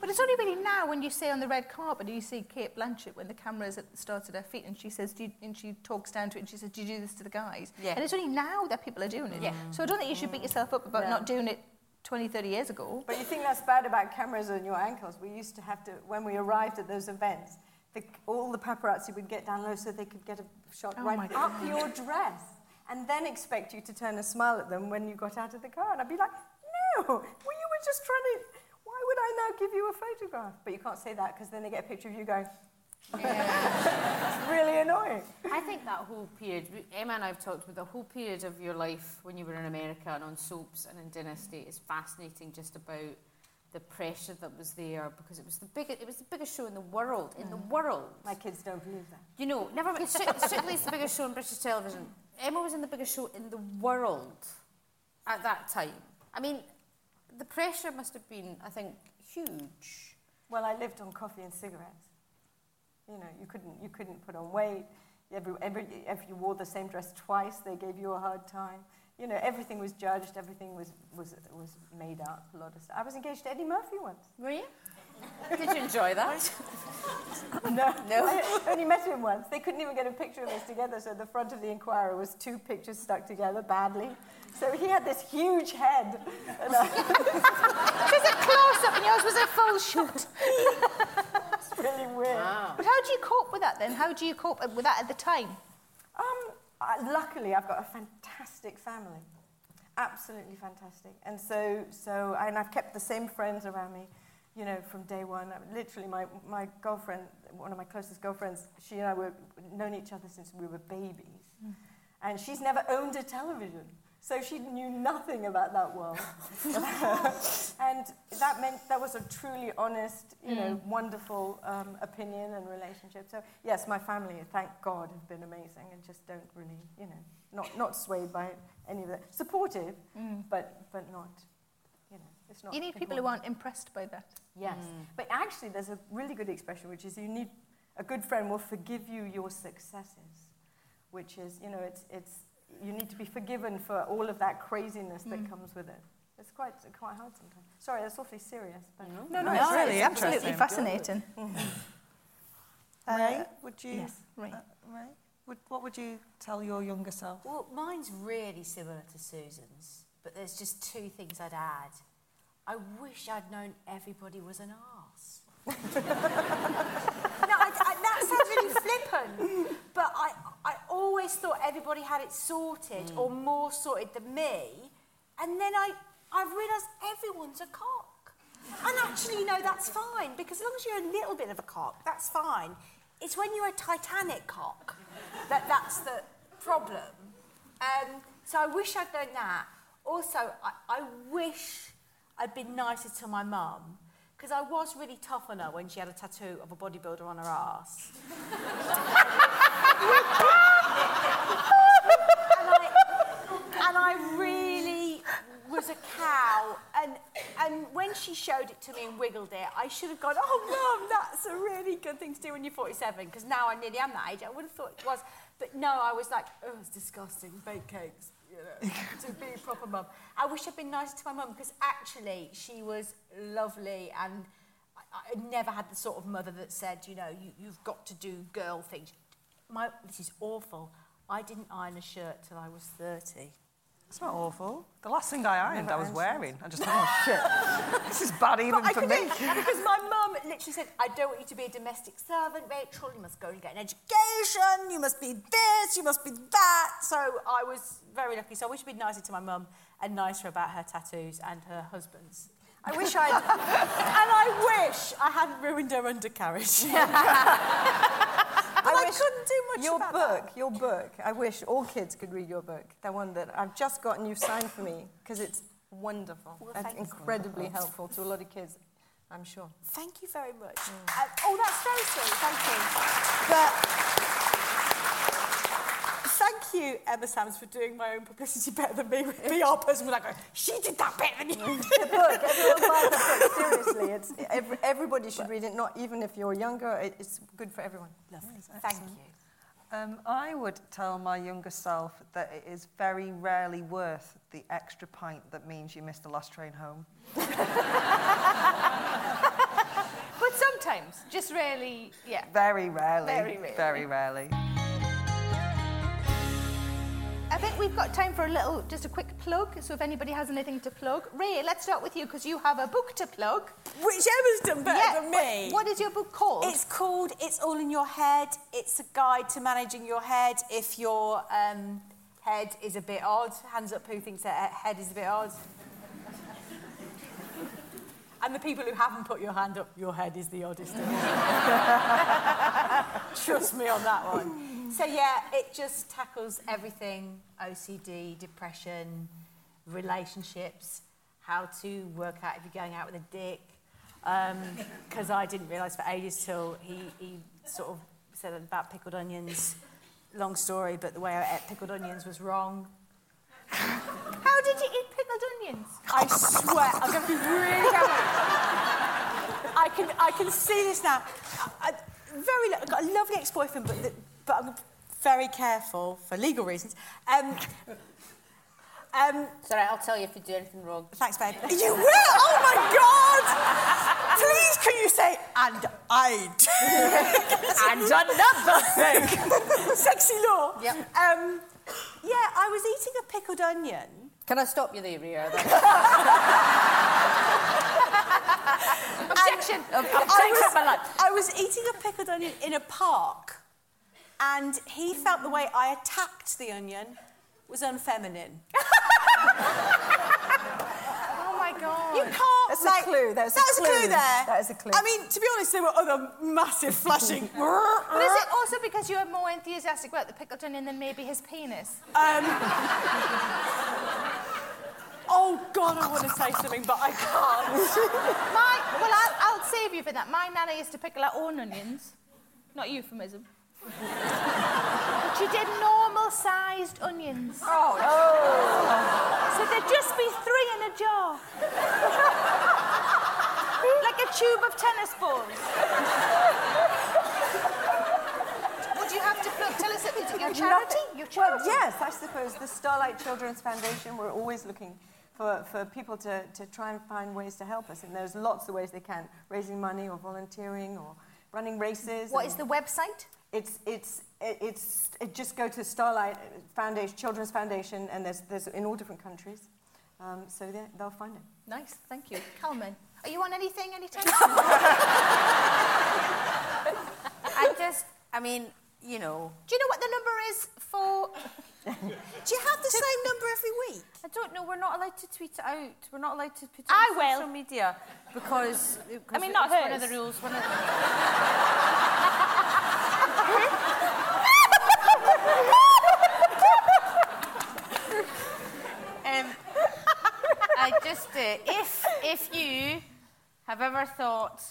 But it's only really now when you say on the red carpet, you see Kate Blanchett when the camera is at the start at her feet, and she says, and she talks down to it, and she says, do you do this to the guys? Yeah. And it's only now that people are doing it. Yeah. So I don't think you should beat yourself up about not doing it 20, 30 years ago. But you think that's bad about cameras on your ankles. We used to have to, when we arrived at those events, all the paparazzi would get down low so they could get a shot right up your dress, and then expect you to turn and smile at them when you got out of the car. And I'd be like, no, well, you were just trying to... Why would I now give you a photograph? But you can't say that because then they get a picture of you going... Yeah. It's really annoying. I think that whole period... Emma and I have talked about the whole period of your life when you were in America and on soaps and in Dynasty is fascinating, just about the pressure that was there, because it was the biggest show in the world. In the world. My kids don't believe that. You know, never mind. Strictly is the biggest show on British television. Emma was in the biggest show in the world at that time. I mean... The pressure must have been, I think, huge. Well, I lived on coffee and cigarettes. You know, you couldn't put on weight. If you wore the same dress twice, they gave you a hard time. You know, everything was judged. Everything was made up. A lot of stuff. I was engaged to Eddie Murphy once. Were you? Did you enjoy that? No. I only met him once. They couldn't even get a picture of us together, so the front of the Inquirer was two pictures stuck together badly. So he had this huge head. And There's a close-up, and yours was a full shot. That's really weird. Wow. But how do you cope with that, then? How do you cope with that at the time? Luckily, I've got a fantastic family. Absolutely fantastic. And so I've kept the same friends around me. You know, from day one, literally my girlfriend, one of my closest girlfriends, she and I were known each other since we were babies. Mm. And she's never owned a television, so she knew nothing about that world. And that meant that was a truly honest, you know, wonderful opinion and relationship. So, yes, my family, thank God, have been amazing and just don't really, you know, not swayed by any of that. Supportive, but not. You need people who aren't impressed by that. Yes. Mm. But actually, there's a really good expression, which is you need a good friend will forgive you your successes, which is, you know, it's you need to be forgiven for all of that craziness that comes with it. It's quite hard sometimes. Sorry, that's awfully serious. But no, it's really absolutely fascinating. Rae, would you... Yes, Rae. What would you tell your younger self? Well, mine's really similar to Susan's, but there's just two things I'd add. I wish I'd known everybody was an arse. That sounds really flippant, but I always thought everybody had it sorted or more sorted than me, and then I realised everyone's a cock. And actually, no, that's fine, because as long as you're a little bit of a cock, that's fine. It's when you're a Titanic cock that's the problem. So I wish I'd known that. Also, I wish... I'd been nicer to my mum, because I was really tough on her when she had a tattoo of a bodybuilder on her ass. and I really was a cow, and when she showed it to me and wiggled it, I should have gone, oh, mum, that's a really good thing to do when you're 47, because now I nearly am that age. I would have thought it was. But no, I was like, oh, it's disgusting, baked cakes. You know, to be a proper mum. I wish I'd been nicer to my mum, because actually she was lovely, and I never had the sort of mother that said, you know, you've got to do girl things. This is awful. I didn't iron a shirt till I was 30. It's not awful. The last thing I ironed, I was wearing. I just thought, oh, shit. This is bad even for me. Because my mum literally said, I don't want you to be a domestic servant, Rachel. You must go and get an education. You must be this. You must be that. So I was very lucky. So I wish I'd been nicer to my mum and nicer about her tattoos and her husband's. I wish I'd... and I wish I hadn't ruined her undercarriage. I couldn't do much about that. Your book. I wish all kids could read your book. The one that I've just gotten you signed for me, because it's wonderful. Well, and incredibly helpful to a lot of kids, I'm sure. Thank you very much. Mm. That's very sweet. Thank you. Thank you, Emma Samms, for doing my own publicity better than me. The PR person was like, she did that better than you. The book. Everyone buy the book. Seriously, everybody should read it, not even if you're younger. It's good for everyone. Lovely. Yes, thank you. I would tell my younger self that it is very rarely worth the extra pint that means you missed the last train home. But sometimes, just rarely, yeah. Very rarely. Very rarely. Very rarely. I think we've got time for just a quick plug, so if anybody has anything to plug. Rae, let's start with you, because you have a book to plug. Which Emma's done better than me. What is your book called? It's called It's All In Your Head. It's a guide to managing your head if your head is a bit odd. Hands up who thinks their head is a bit odd. And the people who haven't put your hand up, your head is the oddest of all. Trust me on that one. So, yeah, it just tackles everything, OCD, depression, relationships, how to work out if you're going out with a dick, because I didn't realise for ages till he sort of said about pickled onions. Long story, but the way I ate pickled onions was wrong. How did you eat pickled onions? I swear, I'm going to be really careful. I can see this now. I've got a lovely ex-boyfriend, but I'm very careful for legal reasons. Sorry, I'll tell you if you do anything wrong. Thanks, babe. You will? Oh, my God! Please, can you say, and I do? And another thing! Sexy law. Yep. Yeah, I was eating a pickled onion. Can I stop you there, Rhea? Objection! I was eating a pickled onion in a park, and he felt the way I attacked the onion was unfeminine. Oh, my God. You can't... That's like, a clue. That is a clue. I mean, to be honest, there were other massive flashing... But is it also because you were more enthusiastic about the pickled onion than maybe his penis? Oh, God, I want to say something, but I can't. Well, I'll save you for that. My nana used to pickle her own onions. Not euphemism. But she did normal-sized onions. Oh, no. So there'd just be 3 in a jar. Like a tube of tennis balls. Would you have to tell us that your charity? Your charity? Well, yes, I suppose the Starlight Children's Foundation were always looking for people to try and find ways to help us, and there's lots of ways they can, raising money or volunteering or running races. What is the website? It just go to Starlight Foundation, Children's Foundation, and there's in all different countries, so they'll find it. Nice, thank you. Calman, are you on anything, anytime? I mean, you know. Do you know what the number is for? Do you have the same number every week? I don't know. We're not allowed to tweet it out. We're not allowed to put it on social media because I mean, not hers. One of the rules. One of the... I just if you have ever thought,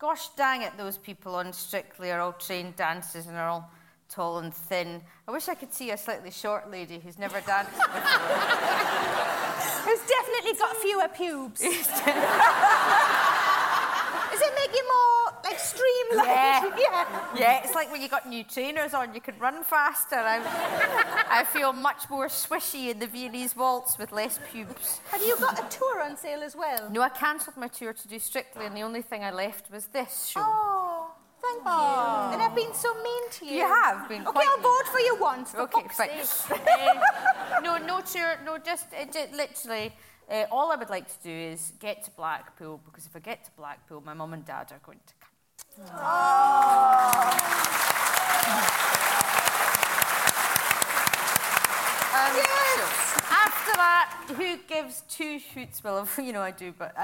gosh dang it, those people on Strictly are all trained dancers and are all tall and thin. I wish I could see a slightly short lady who's never danced before. Who's definitely got fewer pubes. Does it make you more, like, streamlined? Yeah, it's like when you got new trainers on, you can run faster. I feel much more swishy in the Viennese waltz with less pubes. Have you got a tour on sale as well? No, I cancelled my tour to do Strictly, and the only thing I left was this show. Oh, thank you. And I've been so mean to you. You have been quite mean. OK, I'll vote for you once, for fuck's sake. No tour, no, just literally... all I would like to do is get to Blackpool, because if I get to Blackpool, my mum and dad are going to come. Yes. After that, who gives two shoots? Well, you know I do, but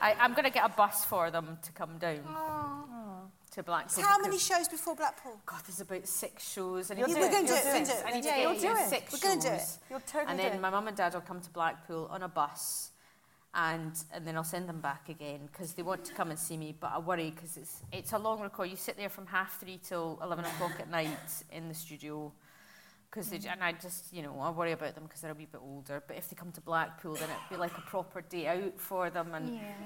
I'm going to get a bus for them to come down. To Blackpool. How many shows before Blackpool? God, there's about 6 shows. And We're going to do it. My mum and dad will come to Blackpool on a bus, and then I'll send them back again because they want to come and see me. But I worry because it's a long record. You sit there from 3:30 till 11 o'clock at night in the studio. And I just, you know, I worry about them because they're a wee bit older. But if they come to Blackpool, then it'd be like a proper day out for them.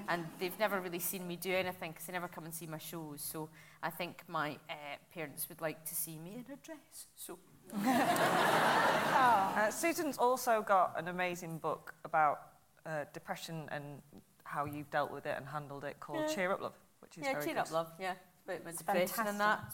And they've never really seen me do anything because they never come and see my shows. So I think my parents would like to see me in a dress. So. Susan's also got an amazing book about depression and how you've dealt with it and handled it called Cheer Up Love, which is very good. Cheer Up Love, yeah. It's about my depression and that.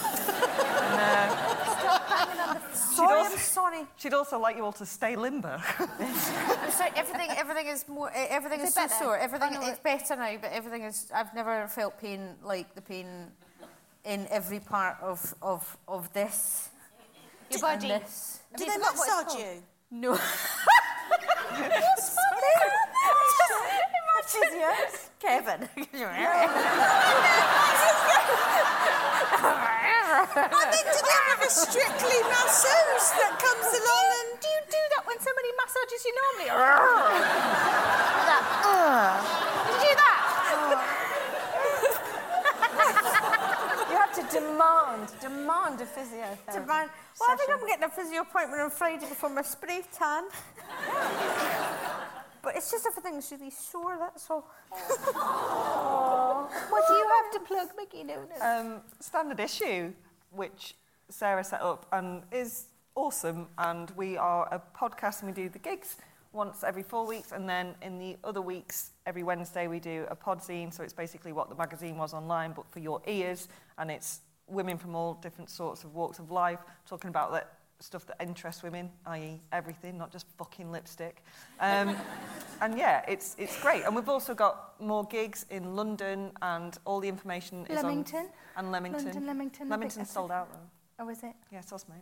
Stop banging on the... I'm sorry. She'd also like you all to stay limber. I'm sorry, everything is more... Everything is so sore. Everything is better now, but everything is... I've never felt pain like the pain in every part of this. Your body. This. Do they massage you? No. What's funny? Imagine. Kevin. I think do they have a Strictly masseuse that comes along and... Do you do that when somebody massages you normally? You do that? You have to demand a physiotherapy. Well, I think I'm getting a physio appointment on Friday before my spray tan. But it's just everything's really sore, that's all. What do you have to plug, Mickey Noonan? Standard Issue, which Sarah set up and is awesome, and we are a podcast and we do the gigs once every 4 weeks, and then in the other weeks, every Wednesday, we do a podzine, so it's basically what the magazine was online, but for your ears, and it's women from all different sorts of walks of life talking about that stuff that interests women, i.e. everything, not just fucking lipstick. And yeah, it's great. And we've also got more gigs in London, and all the information is Leamington. On... And Leamington. London, Leamington. Leamington's sold out, though. Oh, is it? Yeah, sauce, mate.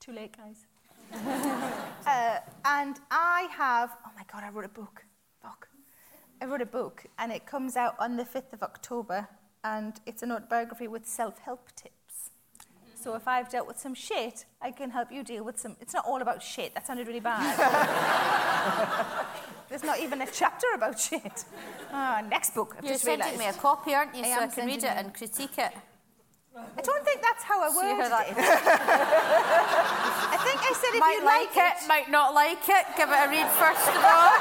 Too late, guys. And I have... Oh, my God, I wrote a book. Fuck. I wrote a book, and it comes out on the 5th of October, and it's an autobiography with self-help tips. So if I've dealt with some shit, I can help you deal with some... It's not all about shit. That sounded really bad. There's not even a chapter about shit. Oh, next book. You're sending me a copy, aren't you, so I can read it and critique it. I don't think that's how I worded it. I think I said if you like it... Might not like it. Give it a read first of all.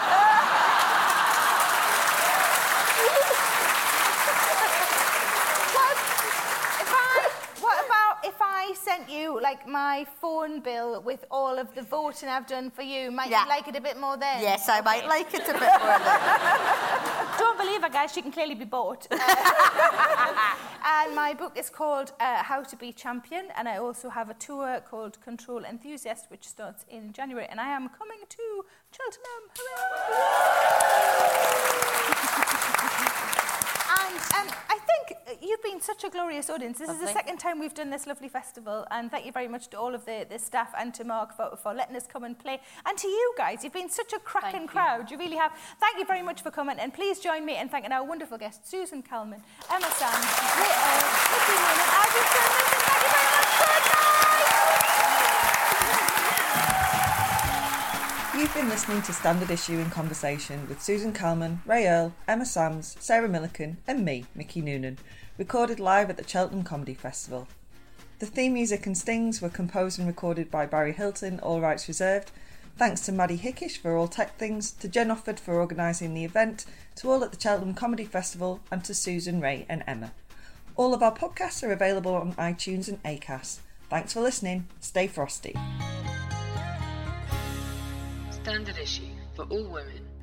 What about if I sent you, like, my phone bill with all of the voting I've done for you? Might you like it a bit more then? Yes, I might like it a bit more then. Don't believe her, guys. She can clearly be bought. And my book is called How to Be Champion, and I also have a tour called Control Enthusiast, which starts in January, and I am coming to Cheltenham. Hooray! And I think you've been such a glorious audience. This is the second time we've done this lovely festival, and thank you very much to all of the staff and to Mark for letting us come and play. And to you guys, you've been such a cracking crowd. You really have. Thank you very much for coming, and please join me in thanking our wonderful guests, Susan Calman, Emma Samms, Rae Earl, Mickey Noonan, and thank you very much. Good night! You've been listening to Standard Issue in Conversation with Susan Calman, Rae Earl, Emma Samms, Sarah Millican, and me, Mickey Noonan, recorded live at the Cheltenham Comedy Festival. The theme music and stings were composed and recorded by Barry Hilton, all rights reserved. Thanks to Maddie Hickish for all tech things, to Jen Offord for organising the event, to all at the Cheltenham Comedy Festival, and to Susan, Rae and Emma. All of our podcasts are available on iTunes and Acast. Thanks for listening. Stay frosty. Standard Issue for all women.